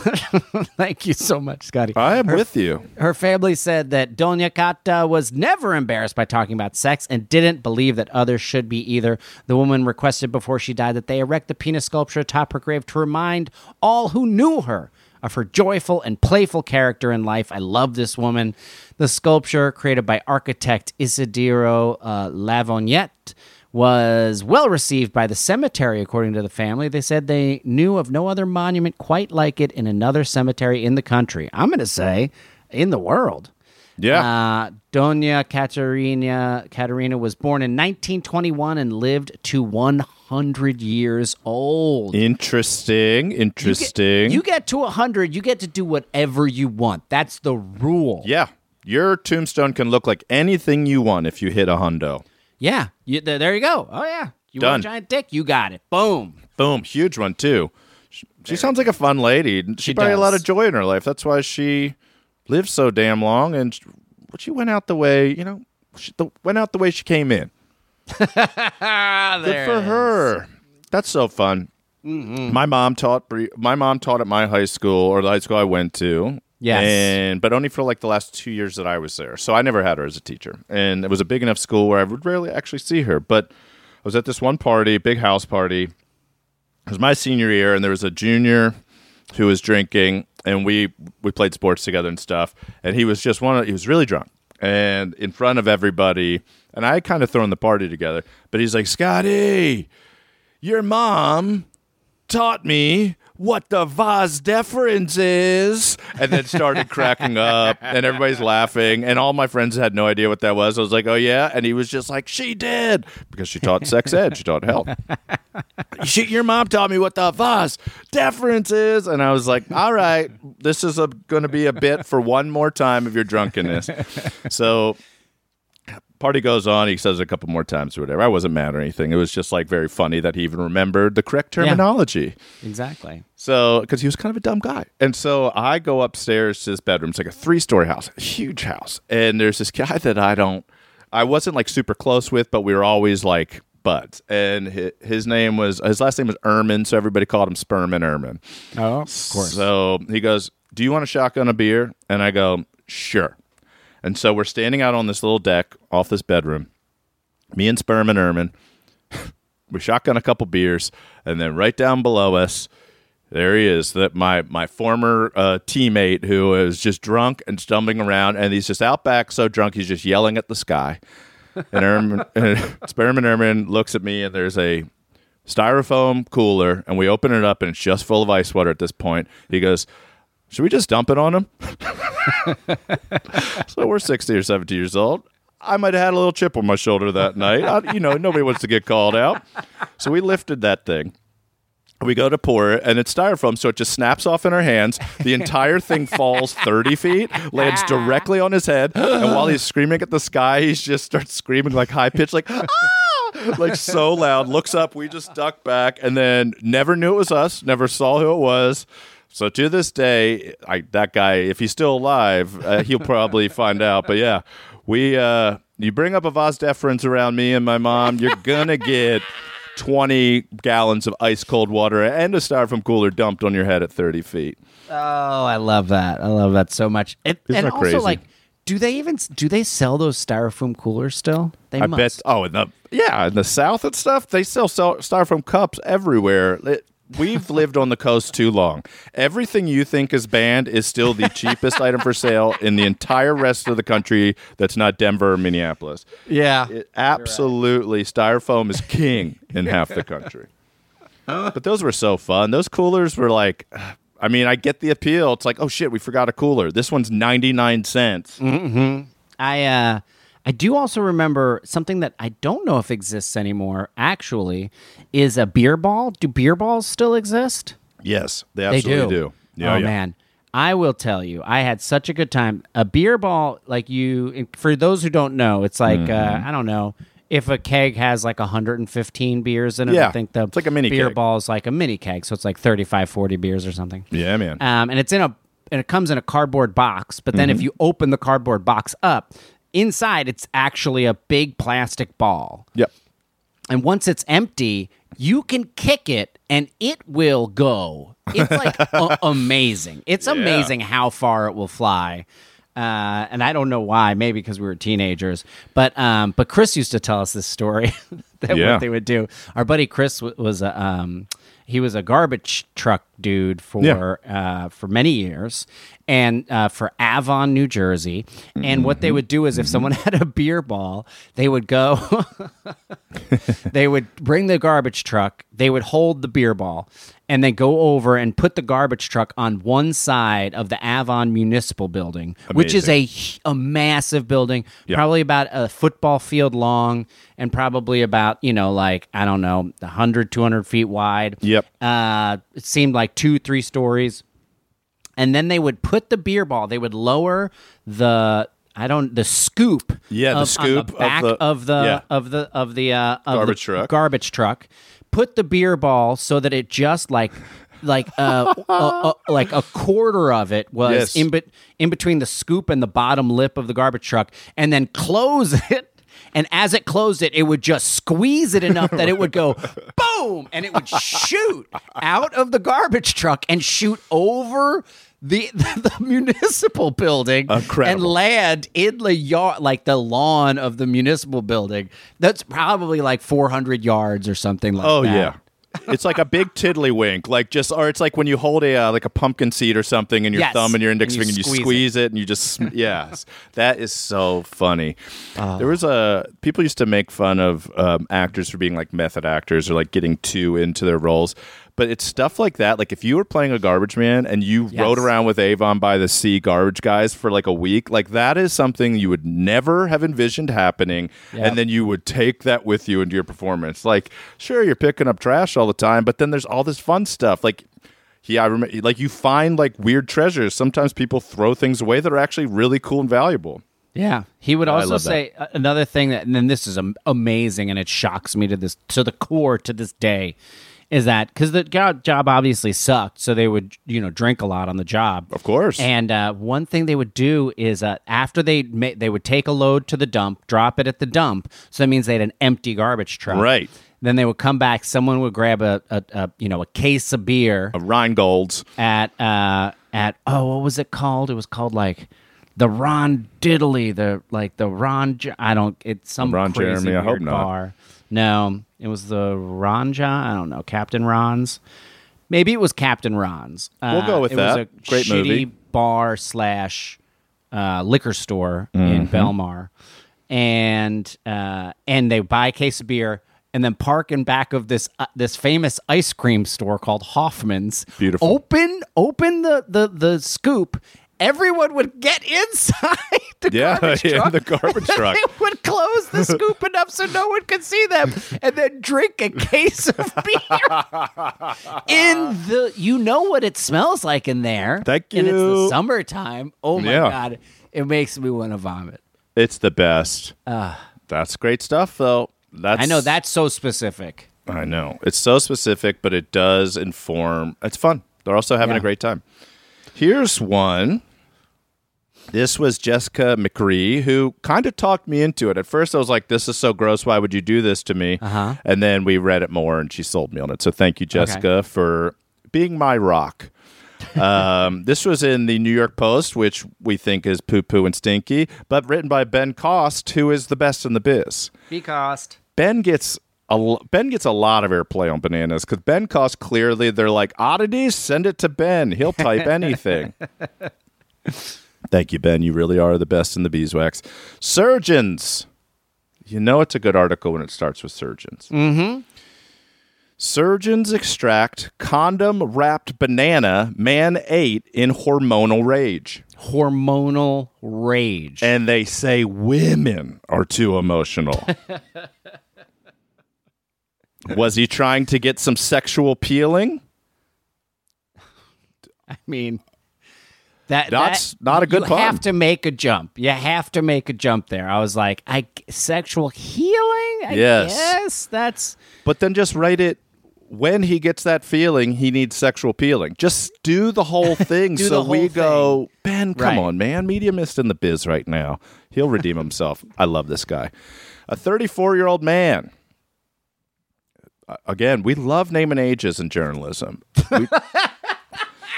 Thank you so much, Scotty. I am her, with you. Her family said that Doña Cata was never embarrassed by talking about sex and didn't believe that others should be either. The woman requested before she died that they erect the penis sculpture atop her grave to remind all who knew her of her joyful and playful character in life. I love this woman. The sculpture, created by architect Isidro uh, Lavagnette, was well received by the cemetery, according to the family. They said they knew of no other monument quite like it in another cemetery in the country. I'm going to say in the world. Yeah. Uh, Doña Caterina, Caterina was born in nineteen twenty-one and lived to one hundred years old. Interesting. Interesting. You get, you get to one hundred, you get to do whatever you want. That's the rule. Yeah. Your tombstone can look like anything you want if you hit a hundo. Yeah. You, there you go. Oh, yeah. You Done. want a giant dick? You got it. Boom. Boom. Huge one, too. She, she sounds like a fun lady. She, she probably does. A lot of joy in her life. That's why she lived so damn long, and she went out the way, you know, she the, went out the way she came in. Good for her. That's so fun. Mm-hmm. My mom taught. My mom taught at my high school, or the high school I went to. Yes, and but only for like the last two years that I was there. So I never had her as a teacher, and it was a big enough school where I would rarely actually see her. But I was at this one party, big house party. It was my senior year, and there was a junior who was drinking. And we, we played sports together and stuff. And he was just one of, he was really drunk. And in front of everybody, and I had kind of thrown the party together. But he's like, Scotty, your mom taught me what the vas deferens is. And then started cracking up. And everybody's laughing. And all my friends had no idea what that was. I was like, oh, yeah? And he was just like, she did. Because she taught sex ed. She taught health. She, your mom taught me what the vas deferens is. And I was like, all right. This is going to be a bit for one more time of your drunkenness. So party goes on. He says it a couple more times or whatever. I wasn't mad or anything. It was just like very funny that he even remembered the correct terminology. Yeah, exactly. So, because he was kind of a dumb guy. And so I go upstairs to his bedroom. It's like a three-story house, a huge house. And there's this guy that I don't, I wasn't like super close with, but we were always like buds. And his name was, his last name was Ehrman, so everybody called him Sperm and Ehrman. Oh, of course. So he goes, do you want a shotgun a beer? And I go, sure. And so we're standing out on this little deck off this bedroom, me and Sperm and Ehrman. We shotgun a couple beers, and then right down below us, there he is, that my my former uh, teammate who was just drunk and stumbling around, and he's just out back so drunk he's just yelling at the sky. And, Ehrman, and Sperm and Ehrman looks at me, and there's a styrofoam cooler, and we open it up, and it's just full of ice water at this point. He goes, should we just dump it on him? So we're sixty or seventy years old. I might have had a little chip on my shoulder that night. I, you know, nobody wants to get called out. So we lifted that thing. We go to pour it, and it's styrofoam, so it just snaps off in our hands. The entire thing falls thirty feet, lands directly on his head, and while he's screaming at the sky, he just starts screaming like high-pitched, like, ah! Like so loud. Looks up, we just duck back, and then never knew it was us, never saw who it was. So to this day, I, that guy, if he's still alive, uh, he'll probably find out. But yeah, we uh, you bring up a vas deferens around me and my mom, you're going to get twenty gallons of ice-cold water and a styrofoam cooler dumped on your head at thirty feet. Oh, I love that. I love that so much. It, and also, crazy? Like, do they even do they sell those styrofoam coolers still? They I must. Bet, oh, in the, yeah, in the South and stuff, they still sell styrofoam cups everywhere. It, We've lived on the coast too long. Everything you think is banned is still the cheapest item for sale in the entire rest of the country that's not Denver or Minneapolis. Yeah. It, absolutely. Right. Styrofoam is king in half the country. But those were so fun. Those coolers were like, I mean, I get the appeal. It's like, oh, shit, we forgot a cooler. This one's ninety-nine cents. Mm-hmm. I, uh... I do also remember something that I don't know if exists anymore, actually, is a beer ball. Do beer balls still exist? Yes, they absolutely they do. do. Yeah, oh, yeah. man. I will tell you, I had such a good time. A beer ball, like you, for those who don't know, it's like, mm-hmm. uh, I don't know, if a keg has like one hundred fifteen beers in it, yeah, I think the it's like a mini beer keg. Ball is like a mini keg, so it's like thirty-five, forty beers or something. Yeah, man. Um, and it's in a, and it comes in a cardboard box, but then mm-hmm. if you open the cardboard box up, inside it's actually a big plastic ball. Yep. And once it's empty, you can kick it and it will go. It's like a- amazing. It's yeah. amazing how far it will fly. Uh, and I don't know why, maybe because we were teenagers. But um, but Chris used to tell us this story that yeah. what they would do. Our buddy Chris w- was a um, he was a garbage truck dude for yeah. uh, for many years, and uh, for Avon, New Jersey. Mm-hmm. And what they would do is, if someone had a beer ball, they would go, they would bring the garbage truck, they would hold the beer ball, and then go over and put the garbage truck on one side of the Avon Municipal Building, Amazing. Which is a a massive building, yeah. probably about a football field long, and probably about, you know, like, I don't know, one hundred, two hundred feet wide. Yep. Uh, it seemed like two, three stories. And then they would put the beer ball, they would lower the I don't the scoop yeah, the of, scoop on the back of the of the yeah. of the of the, uh, of garbage, the truck. garbage truck, put the beer ball so that it just like like uh, a, a, like a quarter of it was yes. in be- in between the scoop and the bottom lip of the garbage truck, and then close it. And as it closed it, it would just squeeze it enough that it would go boom, and it would shoot out of the garbage truck and shoot over the the, the municipal building Incredible. And land in the yard, like the lawn of the municipal building. That's probably like four hundred yards or something like oh, that. Oh yeah. It's like a big tiddlywink, like just, or it's like when you hold a uh, like a pumpkin seed or something, and your yes. thumb and your index finger, and you squeeze, and you squeeze it. it, and you just yes, that is so funny. Uh, there was a people used to make fun of um, actors for being like method actors or like getting too into their roles, but it's stuff like that. Like if you were playing a garbage man and you yes. rode around with Avon by the Sea garbage guys for like a week, like that is something you would never have envisioned happening, yep. and then you would take that with you into your performance. Like sure, you're picking up trash all the time, but then there's all this fun stuff. Like he, I remember, like you find like weird treasures. Sometimes people throw things away that are actually really cool and valuable. Yeah, he would also oh, say that. Another thing that, and then this is amazing, and it shocks me to this to the core to this day. Is that because the job obviously sucked, so they would, you know, drink a lot on the job. Of course. And uh, one thing they would do is uh, after they ma- they would take a load to the dump, drop it at the dump, so that means they had an empty garbage truck. Right. Then they would come back. Someone would grab a, a, a you know, a case of beer. A Rheingold's. At, uh, at oh, what was it called? It was called, like, the Ron Diddley, the, like, the Ron, I don't, it's some Ron crazy Jeremy, I hope not. Bar. No, it was the Ranja. I don't know, Captain Ron's. Maybe it was Captain Ron's. Uh, we'll go with it that. It was a Great shitty movie. bar slash uh, liquor store mm-hmm. in Belmar, and uh, and they buy a case of beer and then park in back of this uh, this famous ice cream store called Hoffman's. Beautiful. Open open the the, the scoop. Everyone would get inside the yeah, garbage truck. Yeah, the garbage truck. They would close the scoop enough so no one could see them, and then drink a case of beer. in the, you know what it smells like in there. Thank you. And it's the summertime. Oh my yeah. God, it makes me want to vomit. It's the best. Uh, that's great stuff, though. That's I know that's so specific. I know it's so specific, but it does inform. It's fun. They're also having yeah. a great time. Here's one. This was Jessica McCree, who kind of talked me into it. At first, I was like, this is so gross. Why would you do this to me? Uh-huh. And then we read it more, and she sold me on it. So thank you, Jessica, okay. for being my rock. um, this was in the New York Post, which we think is poo-poo and stinky, but written by Ben Cost, who is the best in the biz. B. Cost. Ben gets... Ben gets a lot of airplay on Bananas because Ben Cost, clearly, they're like, oddities, send it to Ben. He'll type anything. Thank you, Ben. You really are the best in the beeswax. Surgeons. You know it's a good article when it starts with surgeons. Mm-hmm. Surgeons extract condom-wrapped banana man ate in hormonal rage. Hormonal rage. And they say women are too emotional. Was he trying to get some sexual peeling? I mean, that, that's that, not a good you pun. You have to make a jump. You have to make a jump there. I was like, I sexual healing? I yes. guess that's... But then just write it. When he gets that feeling, he needs sexual peeling. Just do the whole thing. So we go, Ben, come on, man. Mediumist in the biz right now. He'll redeem himself. I love this guy. A thirty-four-year-old man. Again, we love naming ages in journalism. We,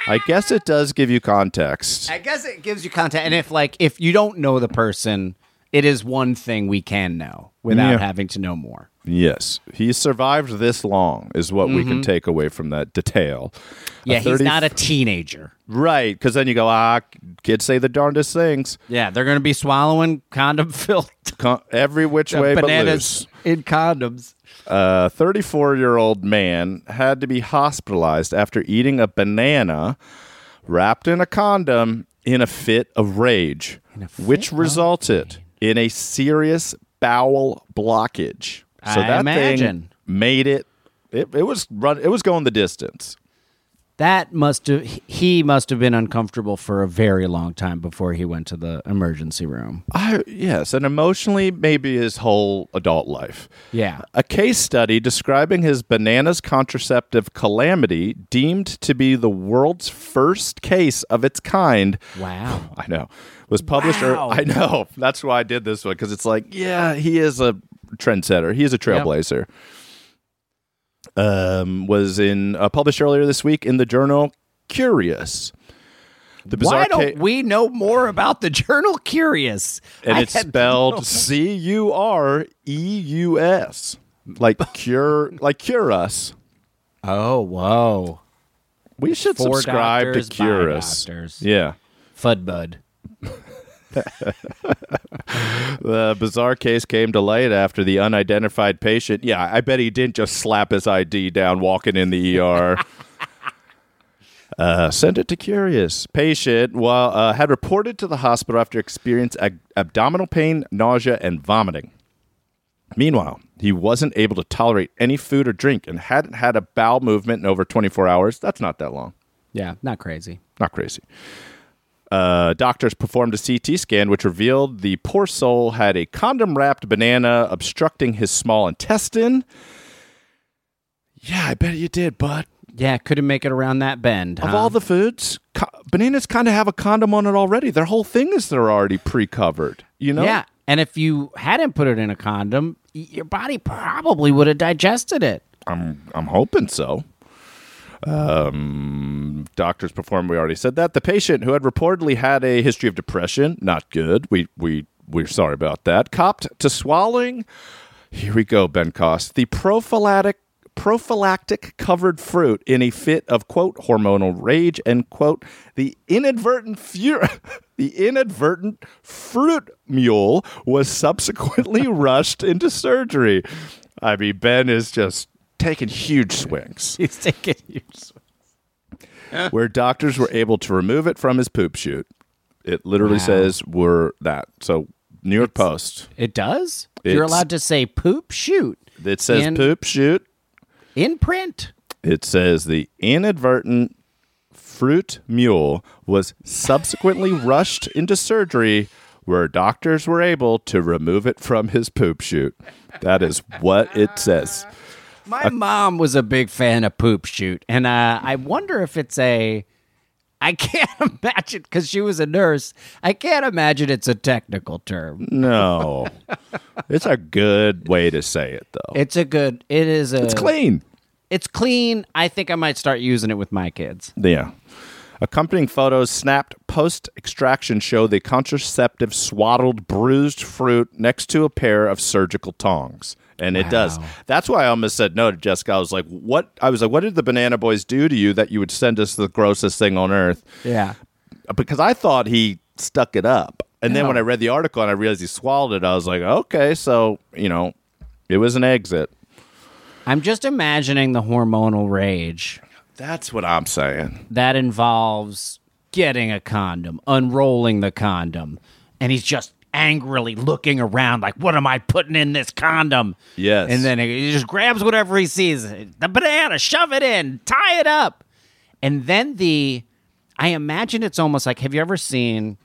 I guess it does give you context. I guess it gives you context. And if like if you don't know the person, it is one thing we can know without yeah. having to know more. Yes. He survived this long is what mm-hmm. we can take away from that detail. Yeah, thirty- he's not a teenager. Right, because then you go, ah, kids say the darndest things. Yeah, they're going to be swallowing condom-filled. Con- every which way but loose. In condoms. A thirty-four-year-old man had to be hospitalized after eating a banana wrapped in a condom in a fit of rage, fit which of resulted pain. in a serious bowel blockage. So I that imagine. thing made it, it. It was run. It was going the distance. That must have. He must have been uncomfortable for a very long time before he went to the emergency room. I, yes, and emotionally, maybe his whole adult life. Yeah. A case study describing his banana's contraceptive calamity, deemed to be the world's first case of its kind. Wow. I know. Was published. Wow. Or, I know. That's why I did this one because it's like, yeah, he is a. trendsetter. He is a trailblazer. Yep. Um, was in uh, published earlier this week in the journal Curious. The bizarre Why don't ca- we know more about the journal Curious? And I it's spelled C U R E U S, like cure, like cure us. Oh, whoa! We should For subscribe doctors, to Curious. Yeah, Fudbud. The bizarre case came to light after the unidentified patient. Yeah, I bet he didn't just slap his I D down walking in the E R. uh, sent it to Curious. Patient while, uh, had reported to the hospital after experiencing ag- abdominal pain, nausea, and vomiting. Meanwhile, he wasn't able to tolerate any food or drink and hadn't had a bowel movement in over twenty-four hours. That's not that long. Yeah, not crazy. Not crazy. Uh, doctors performed a C T scan, which revealed the poor soul had a condom-wrapped banana obstructing his small intestine. Yeah, I bet you did, bud. Yeah, couldn't make it around that bend. Of huh? all the foods, co- bananas kind of have a condom on it already. Their whole thing is they're already pre-covered, you know? Yeah, and if you hadn't put it in a condom, your body probably would have digested it. I'm I'm hoping so. Um, doctors performed, we already said that. The patient, who had reportedly had a history of depression, not good, we, we, we're sorry about that, copped to swallowing, here we go, Ben Cost, the prophylactic, prophylactic covered fruit in a fit of, quote, hormonal rage, end quote, the inadvertent fury... The inadvertent fruit mule was subsequently rushed into surgery. I mean, Ben is just... taking huge swings. He's taking huge swings. Where doctors were able to remove it from his poop chute. It literally wow. says we're that. So New York it's, Post. It does? It's, You're allowed to say poop chute. It says in, poop chute. In print. It says the inadvertent fruit mule was subsequently rushed into surgery where doctors were able to remove it from his poop chute. That is what it says. My mom was a big fan of poop shoot, and uh, I wonder if it's a... I can't imagine, because she was a nurse, I can't imagine it's a technical term. No. It's a good way to say it, though. It's a good... It is a... It's clean. It's clean. I think I might start using it with my kids. Yeah. Accompanying photos snapped post-extraction show the contraceptive swaddled bruised fruit next to a pair of surgical tongs. And wow. it does. That's why I almost said no to Jessica. I was like, "What?" I was like, "What did the Banana Boys do to you that you would send us the grossest thing on earth?" Yeah, because I thought he stuck it up, and then oh. when I read the article and I realized he swallowed it, I was like, "Okay, so you know, it was an exit." I'm just imagining the hormonal rage. That's what I'm saying. That involves getting a condom, unrolling the condom, and he's just angrily looking around like, what am I putting in this condom? Yes. And then he just grabs whatever he sees, the banana, shove it in, tie it up. And then the, I imagine it's almost like, have you ever seen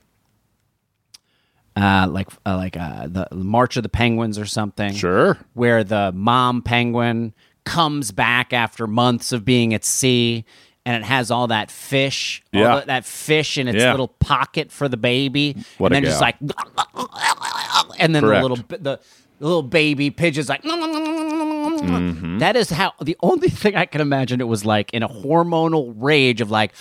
uh, like uh, like uh, the March of the Penguins or something? Sure. Where the mom penguin comes back after months of being at sea, and it has all that fish, yeah. all the, that fish in its yeah. little pocket for the baby, what and then gal. just like, and then Correct. the little the, the little baby pigeon's like, mm-hmm. That is how the only thing I can imagine it was like in a hormonal rage of like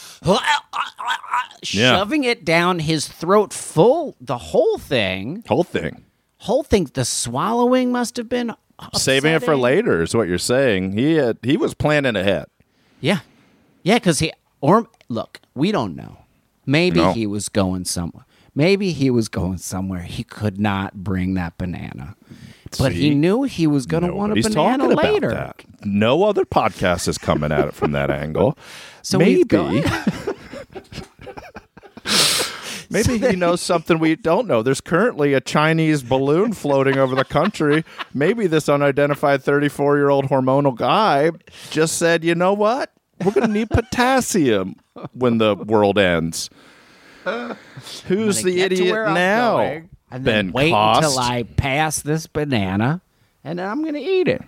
shoving yeah. it down his throat, full the whole thing, whole thing, whole thing. The swallowing must have been upsetting. Saving it for later is what you're saying. He had, he was planning ahead. Yeah. Yeah, because he or look, we don't know. Maybe no. he was going somewhere. Maybe he was going somewhere. He could not bring that banana, See, but he knew he was going to want a banana later. About that. No other podcast is coming at it from that angle. So maybe, maybe he knows something we don't know. There's currently a Chinese balloon floating over the country. Maybe this unidentified thirty-four-year-old hormonal guy just said, "You know what? We're going to need potassium when the world ends." Uh, Who's the idiot now? Going, and then Ben wait Cost. until I pass this banana, and then I'm going to eat it.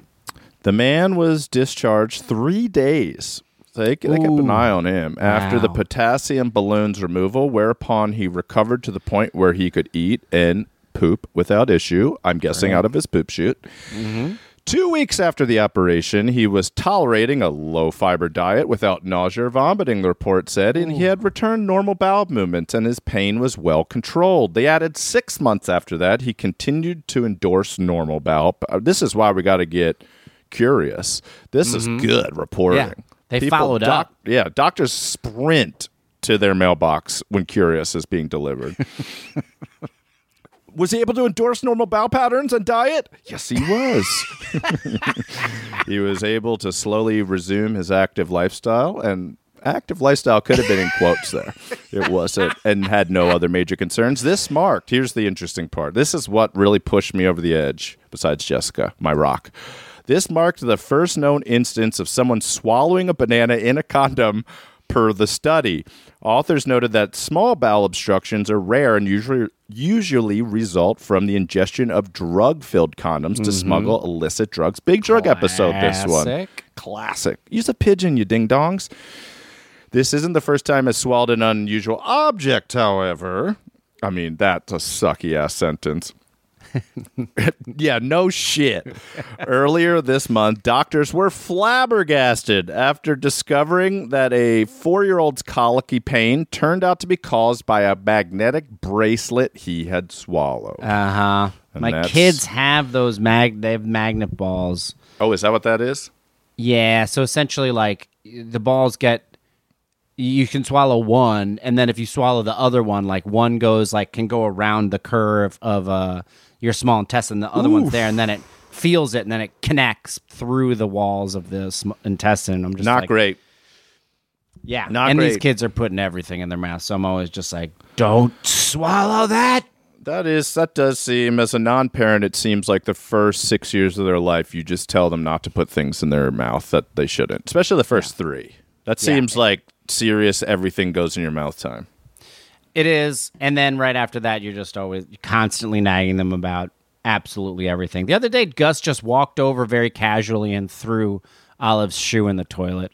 The man was discharged three days. They, they kept an eye on him after wow. the potassium balloon's removal, whereupon he recovered to the point where he could eat and poop without issue. I'm guessing right. out of his poop chute. Mm-hmm. Two weeks after the operation, he was tolerating a low-fiber diet without nausea or vomiting, the report said, and he had returned normal bowel movements, and his pain was well controlled. They added six months after that, he continued to endorse normal bowel. This is why we got to get curious. This mm-hmm. is good reporting. Yeah, they People, followed doc- up. Yeah, doctors sprint to their mailbox when Curious is being delivered. Was he able to endorse normal bowel patterns and diet? Yes, he was. He was able to slowly resume his active lifestyle, and active lifestyle could have been in quotes there. It wasn't, and had no other major concerns. This marked, here's the interesting part. This is what really pushed me over the edge, besides Jessica, my rock. This marked the first known instance of someone swallowing a banana in a condom. Per the study, authors noted that small bowel obstructions are rare and usually usually result from the ingestion of drug-filled condoms mm-hmm. to smuggle illicit drugs. Big drug Classic. episode, this one. Classic. Use a pigeon, you ding-dongs. This isn't the first time it's swallowed an unusual object, however. I mean, that's a sucky-ass sentence. Yeah, no shit. Earlier this month, doctors were flabbergasted after discovering that a four-year-old's colicky pain turned out to be caused by a magnetic bracelet he had swallowed. Uh-huh. And My that's... kids have those mag- they have magnet balls. Oh, is that what that is? Yeah, so essentially, like, the balls get... You can swallow one, and then if you swallow the other one, like, one goes, like, can go around the curve of uh, your small intestine, the other Oof. one's there, and then it feels it, and then it connects through the walls of the sm- intestine. I'm just Not like, great. Yeah. Not and great. These kids are putting everything in their mouth, so I'm always just like, don't swallow that. That is, that does seem, as a non-parent, it seems like the first six years of their life, you just tell them not to put things in their mouth that they shouldn't, especially the first yeah. three. That yeah. seems like... serious everything goes in your mouth time. It is, and then right after that you're just always constantly nagging them about absolutely everything. The other day Gus just walked over very casually and threw Olive's shoe in the toilet.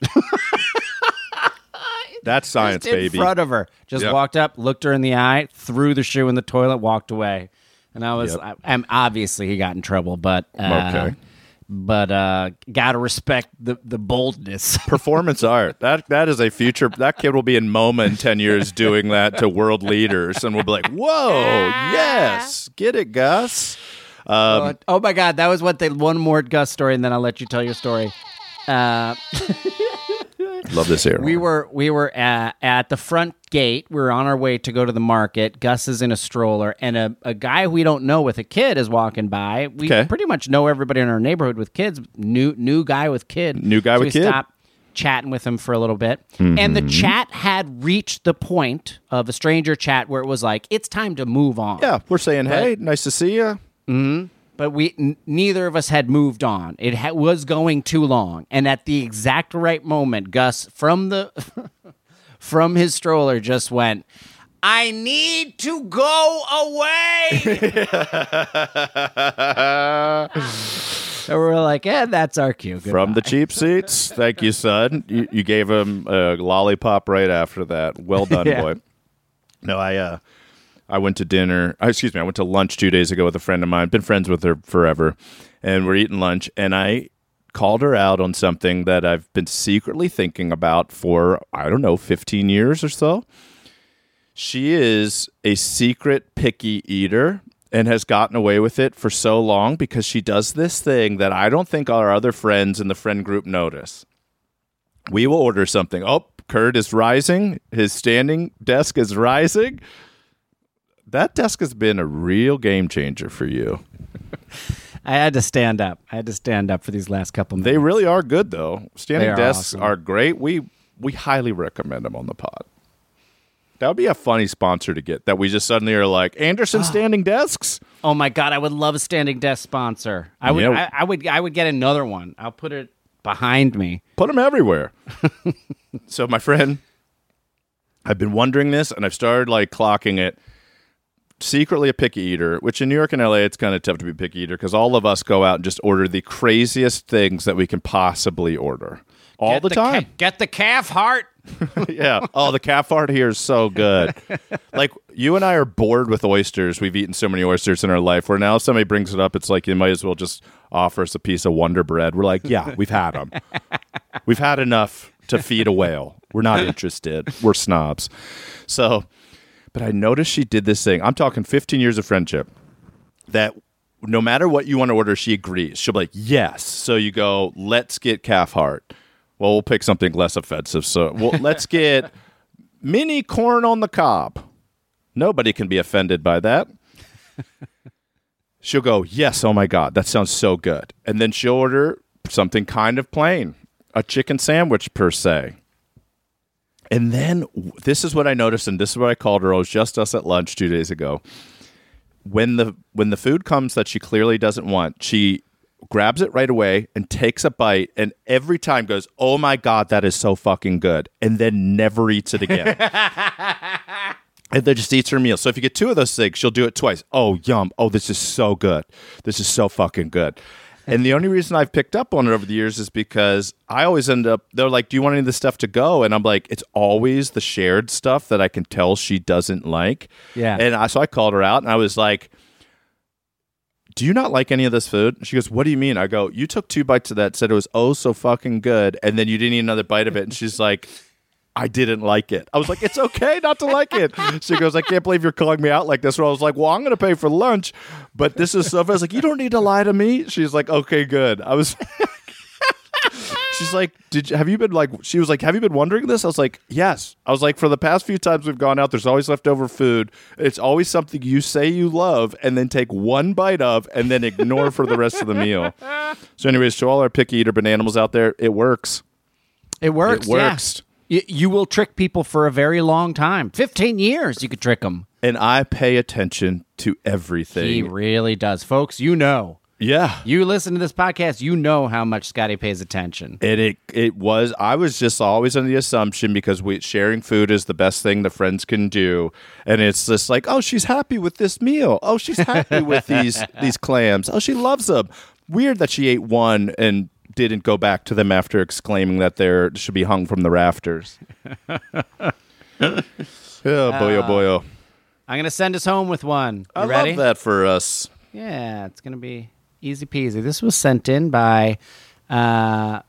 That's science, baby. In front of her. Just yep. walked up, looked her in the eye, threw the shoe in the toilet, walked away. And I was yep. I, I'm obviously he got in trouble, but uh okay. But uh, gotta respect the, the boldness. Performance art. That that is a future. That kid will be in MoMA in ten years doing that to world leaders, and we'll be like, "Whoa, yes, get it, Gus." Um, oh, oh my God, that was what they. One more Gus story, and then I'll let you tell your story. Uh, Love this air. We were we were at, at the front gate. We were on our way to go to the market. Gus is in a stroller, and a, a guy we don't know with a kid is walking by. We okay. pretty much know everybody in our neighborhood with kids. New new guy with kid. New guy so with we kid. We stopped chatting with him for a little bit, mm-hmm. and the chat had reached the point of a stranger chat where it was like, it's time to move on. Yeah, we're saying, but, hey, nice to see you. Mm-hmm. But we n- neither of us had moved on. It ha- was going too long, and at the exact right moment, Gus from the from his stroller just went, "I need to go away." And we're like, "Yeah, that's our cue." Goodbye. From the cheap seats, thank you, son. You, you gave him a lollipop right after that. Well done, yeah. boy. No, I. Uh, I went to dinner, excuse me, I went to lunch two days ago with a friend of mine, been friends with her forever, and we're eating lunch, and I called her out on something that I've been secretly thinking about for, I don't know, fifteen years or so. She is a secret picky eater and has gotten away with it for so long because she does this thing that I don't think our other friends in the friend group notice. We will order something. Oh, Kurt is rising. His standing desk is rising. That desk has been a real game changer for you. I had to stand up. I had to stand up for these last couple minutes. They really are good, though. Standing are desks awesome. Are great. We we highly recommend them on the pod. That would be a funny sponsor to get, that we just suddenly are like, Anderson oh. Standing Desks? Oh, my God. I would love a standing desk sponsor. I would, yeah. I, I would, I would get another one. I'll put it behind me. Put them everywhere. So, my friend, I've been wondering this, and I've started like clocking it. Secretly a picky eater, which in New York and L A, it's kind of tough to be a picky eater because all of us go out and just order the craziest things that we can possibly order all the, the time. Ca- get the calf heart. Yeah. Oh, the calf heart here is so good. Like, you and I are bored with oysters. We've eaten so many oysters in our life where now if somebody brings it up, it's like, you might as well just offer us a piece of Wonder Bread. We're like, yeah, we've had them. We've had enough to feed a whale. We're not interested. We're snobs. So... But I noticed she did this thing. I'm talking fifteen years of friendship that no matter what you want to order, she agrees. She'll be like, yes. So you go, let's get calf heart. Well, we'll pick something less offensive. So we'll, let's get mini corn on the cob. Nobody can be offended by that. She'll go, yes. Oh, my God. That sounds so good. And then she'll order something kind of plain, a chicken sandwich per se. And then this is what I noticed, and this is what I called her. It was just us at lunch two days ago. When the when the food comes that she clearly doesn't want, she grabs it right away and takes a bite, and every time goes, oh, my God, that is so fucking good, and then never eats it again. And then just eats her meal. So if you get two of those things, she'll do it twice. Oh, yum. Oh, this is so good. This is so fucking good. And the only reason I've picked up on it over the years is because I always end up, they're like, do you want any of this stuff to go? And I'm like, it's always the shared stuff that I can tell she doesn't like. Yeah. And I, so I called her out and I was like, do you not like any of this food? She goes, what do you mean? I go, you took two bites of that, said it was oh so fucking good, and then you didn't eat another bite of it. And she's like, I didn't like it. I was like, it's okay not to like it. She goes, I can't believe you're calling me out like this. Well, I was like, well, I'm going to pay for lunch, but this is stuff. I was like, you don't need to lie to me. She's like, okay, good. I was, she's like, did you, have you been like, she was like, have you been wondering this? I was like, yes. I was like, for the past few times we've gone out, there's always leftover food. It's always something you say you love and then take one bite of and then ignore for the rest of the meal. So anyways, to all our picky eater bananimals out there, it works. It works. It works. Yeah. You will trick people for a very long time. fifteen years, you could trick them. And I pay attention to everything. He really does. Folks, you know. Yeah. You listen to this podcast, you know how much Scotty pays attention. And it it was, I was just always under the assumption because we sharing food is the best thing the friends can do. And it's just like, oh, she's happy with this meal. Oh, she's happy with these these clams. Oh, she loves them. Weird that she ate one and didn't go back to them after exclaiming that they should be hung from the rafters. Oh, boy, oh, boy, oh. I'm going to send us home with one. You I ready? Love that for us. Yeah, it's going to be easy peasy. This was sent in by, uh,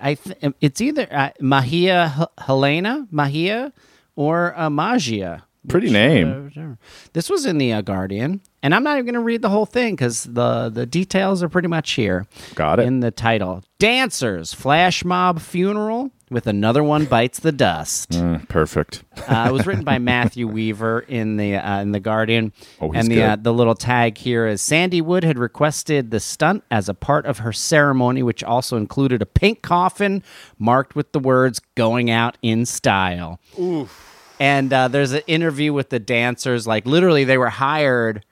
I th- it's either uh, Mahia H- Helena, Mahia, or uh, Magia. Pretty name. Uh, this was in the uh, Guardian, and I'm not even going to read the whole thing because the, the details are pretty much here. Got it. In the title. Dancers, Flash Mob Funeral with Another One Bites the Dust. Mm, perfect. uh, it was written by Matthew Weaver in the uh, in the Guardian. Oh, he's and the good. Uh, the little tag here is Sandy Wood had requested the stunt as a part of her ceremony, which also included a pink coffin marked with the words "Going Out in Style." Oof. And uh, there's an interview with the dancers. Like literally, they were hired.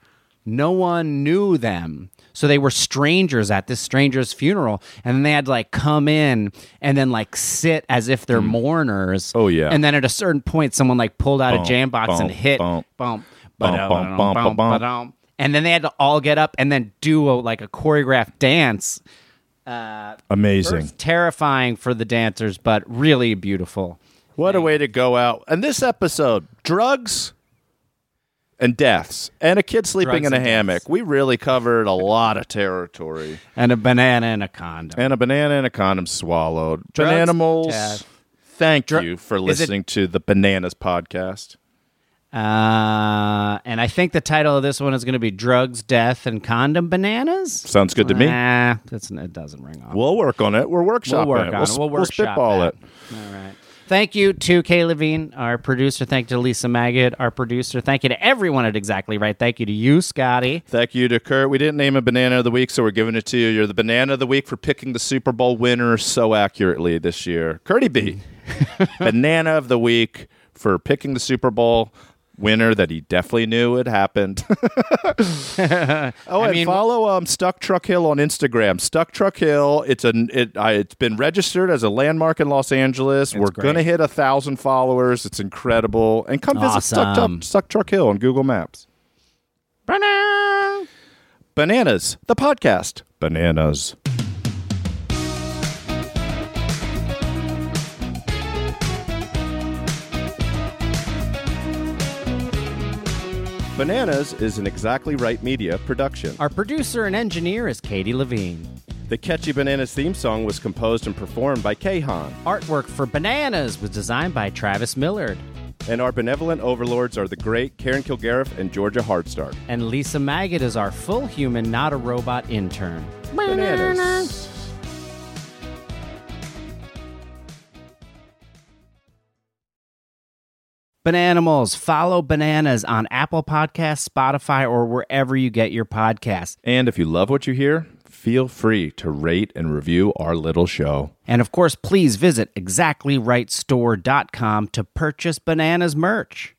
No one knew them. So they were strangers at this stranger's funeral, and then they had to like come in and then like sit as if they're mm. mourners. Oh yeah! And then at a certain point, someone like pulled out bump, a jam box bump, and hit bump, bump, bump, bump, bump, bump, and then they had to all get up and then do a, like a choreographed dance. Uh, Amazing, terrifying for the dancers, but really beautiful. What a way to go out! And this episode, drugs. And deaths. And a kid sleeping Drugs in a hammock. Deaths. We really covered a lot of territory. And a banana and a condom. And a banana and a condom swallowed. Drugs, Bananimals, death. thank Dr- you for listening it- to the Bananas Podcast. Uh, and I think the title of this one is going to be Drugs, Death, and Condom Bananas? Sounds good to me. Nah, that's, it doesn't ring off. We'll work on it. We're workshopping we'll work it. On we'll, it. We'll, we'll spitball it. it. All right. Thank you to Kay Levine, our producer. Thank you to Lisa Magid, our producer. Thank you to everyone at Exactly Right. Thank you to you, Scotty. Thank you to Kurt. We didn't name a banana of the week, so we're giving it to you. You're the banana of the week for picking the Super Bowl winner so accurately this year. Kurtie B, banana of the week for picking the Super Bowl winner that he definitely knew had happened. oh, I and mean, follow um, Stuck Truck Hill on Instagram. Stuck Truck Hill. It's a it. I, it's been registered as a landmark in Los Angeles. We're great. gonna hit a thousand followers. It's incredible. And come awesome. visit Stuck Truck, Stuck Truck Hill on Google Maps. Banana. Bananas. The podcast. Bananas. Bananas is an Exactly Right Media production. Our producer and engineer is Katie Levine. The catchy Bananas theme song was composed and performed by Kay Han. Artwork for Bananas was designed by Travis Millard. And our benevolent overlords are the great Karen Kilgariff and Georgia Hardstark. And Lisa Magid is our full human, not a robot intern. Bananas. Bananas. Bananimals, follow Bananas on Apple Podcasts, Spotify, or wherever you get your podcasts. And if you love what you hear, feel free to rate and review our little show. And of course, please visit exactly right store dot com to purchase Bananas merch.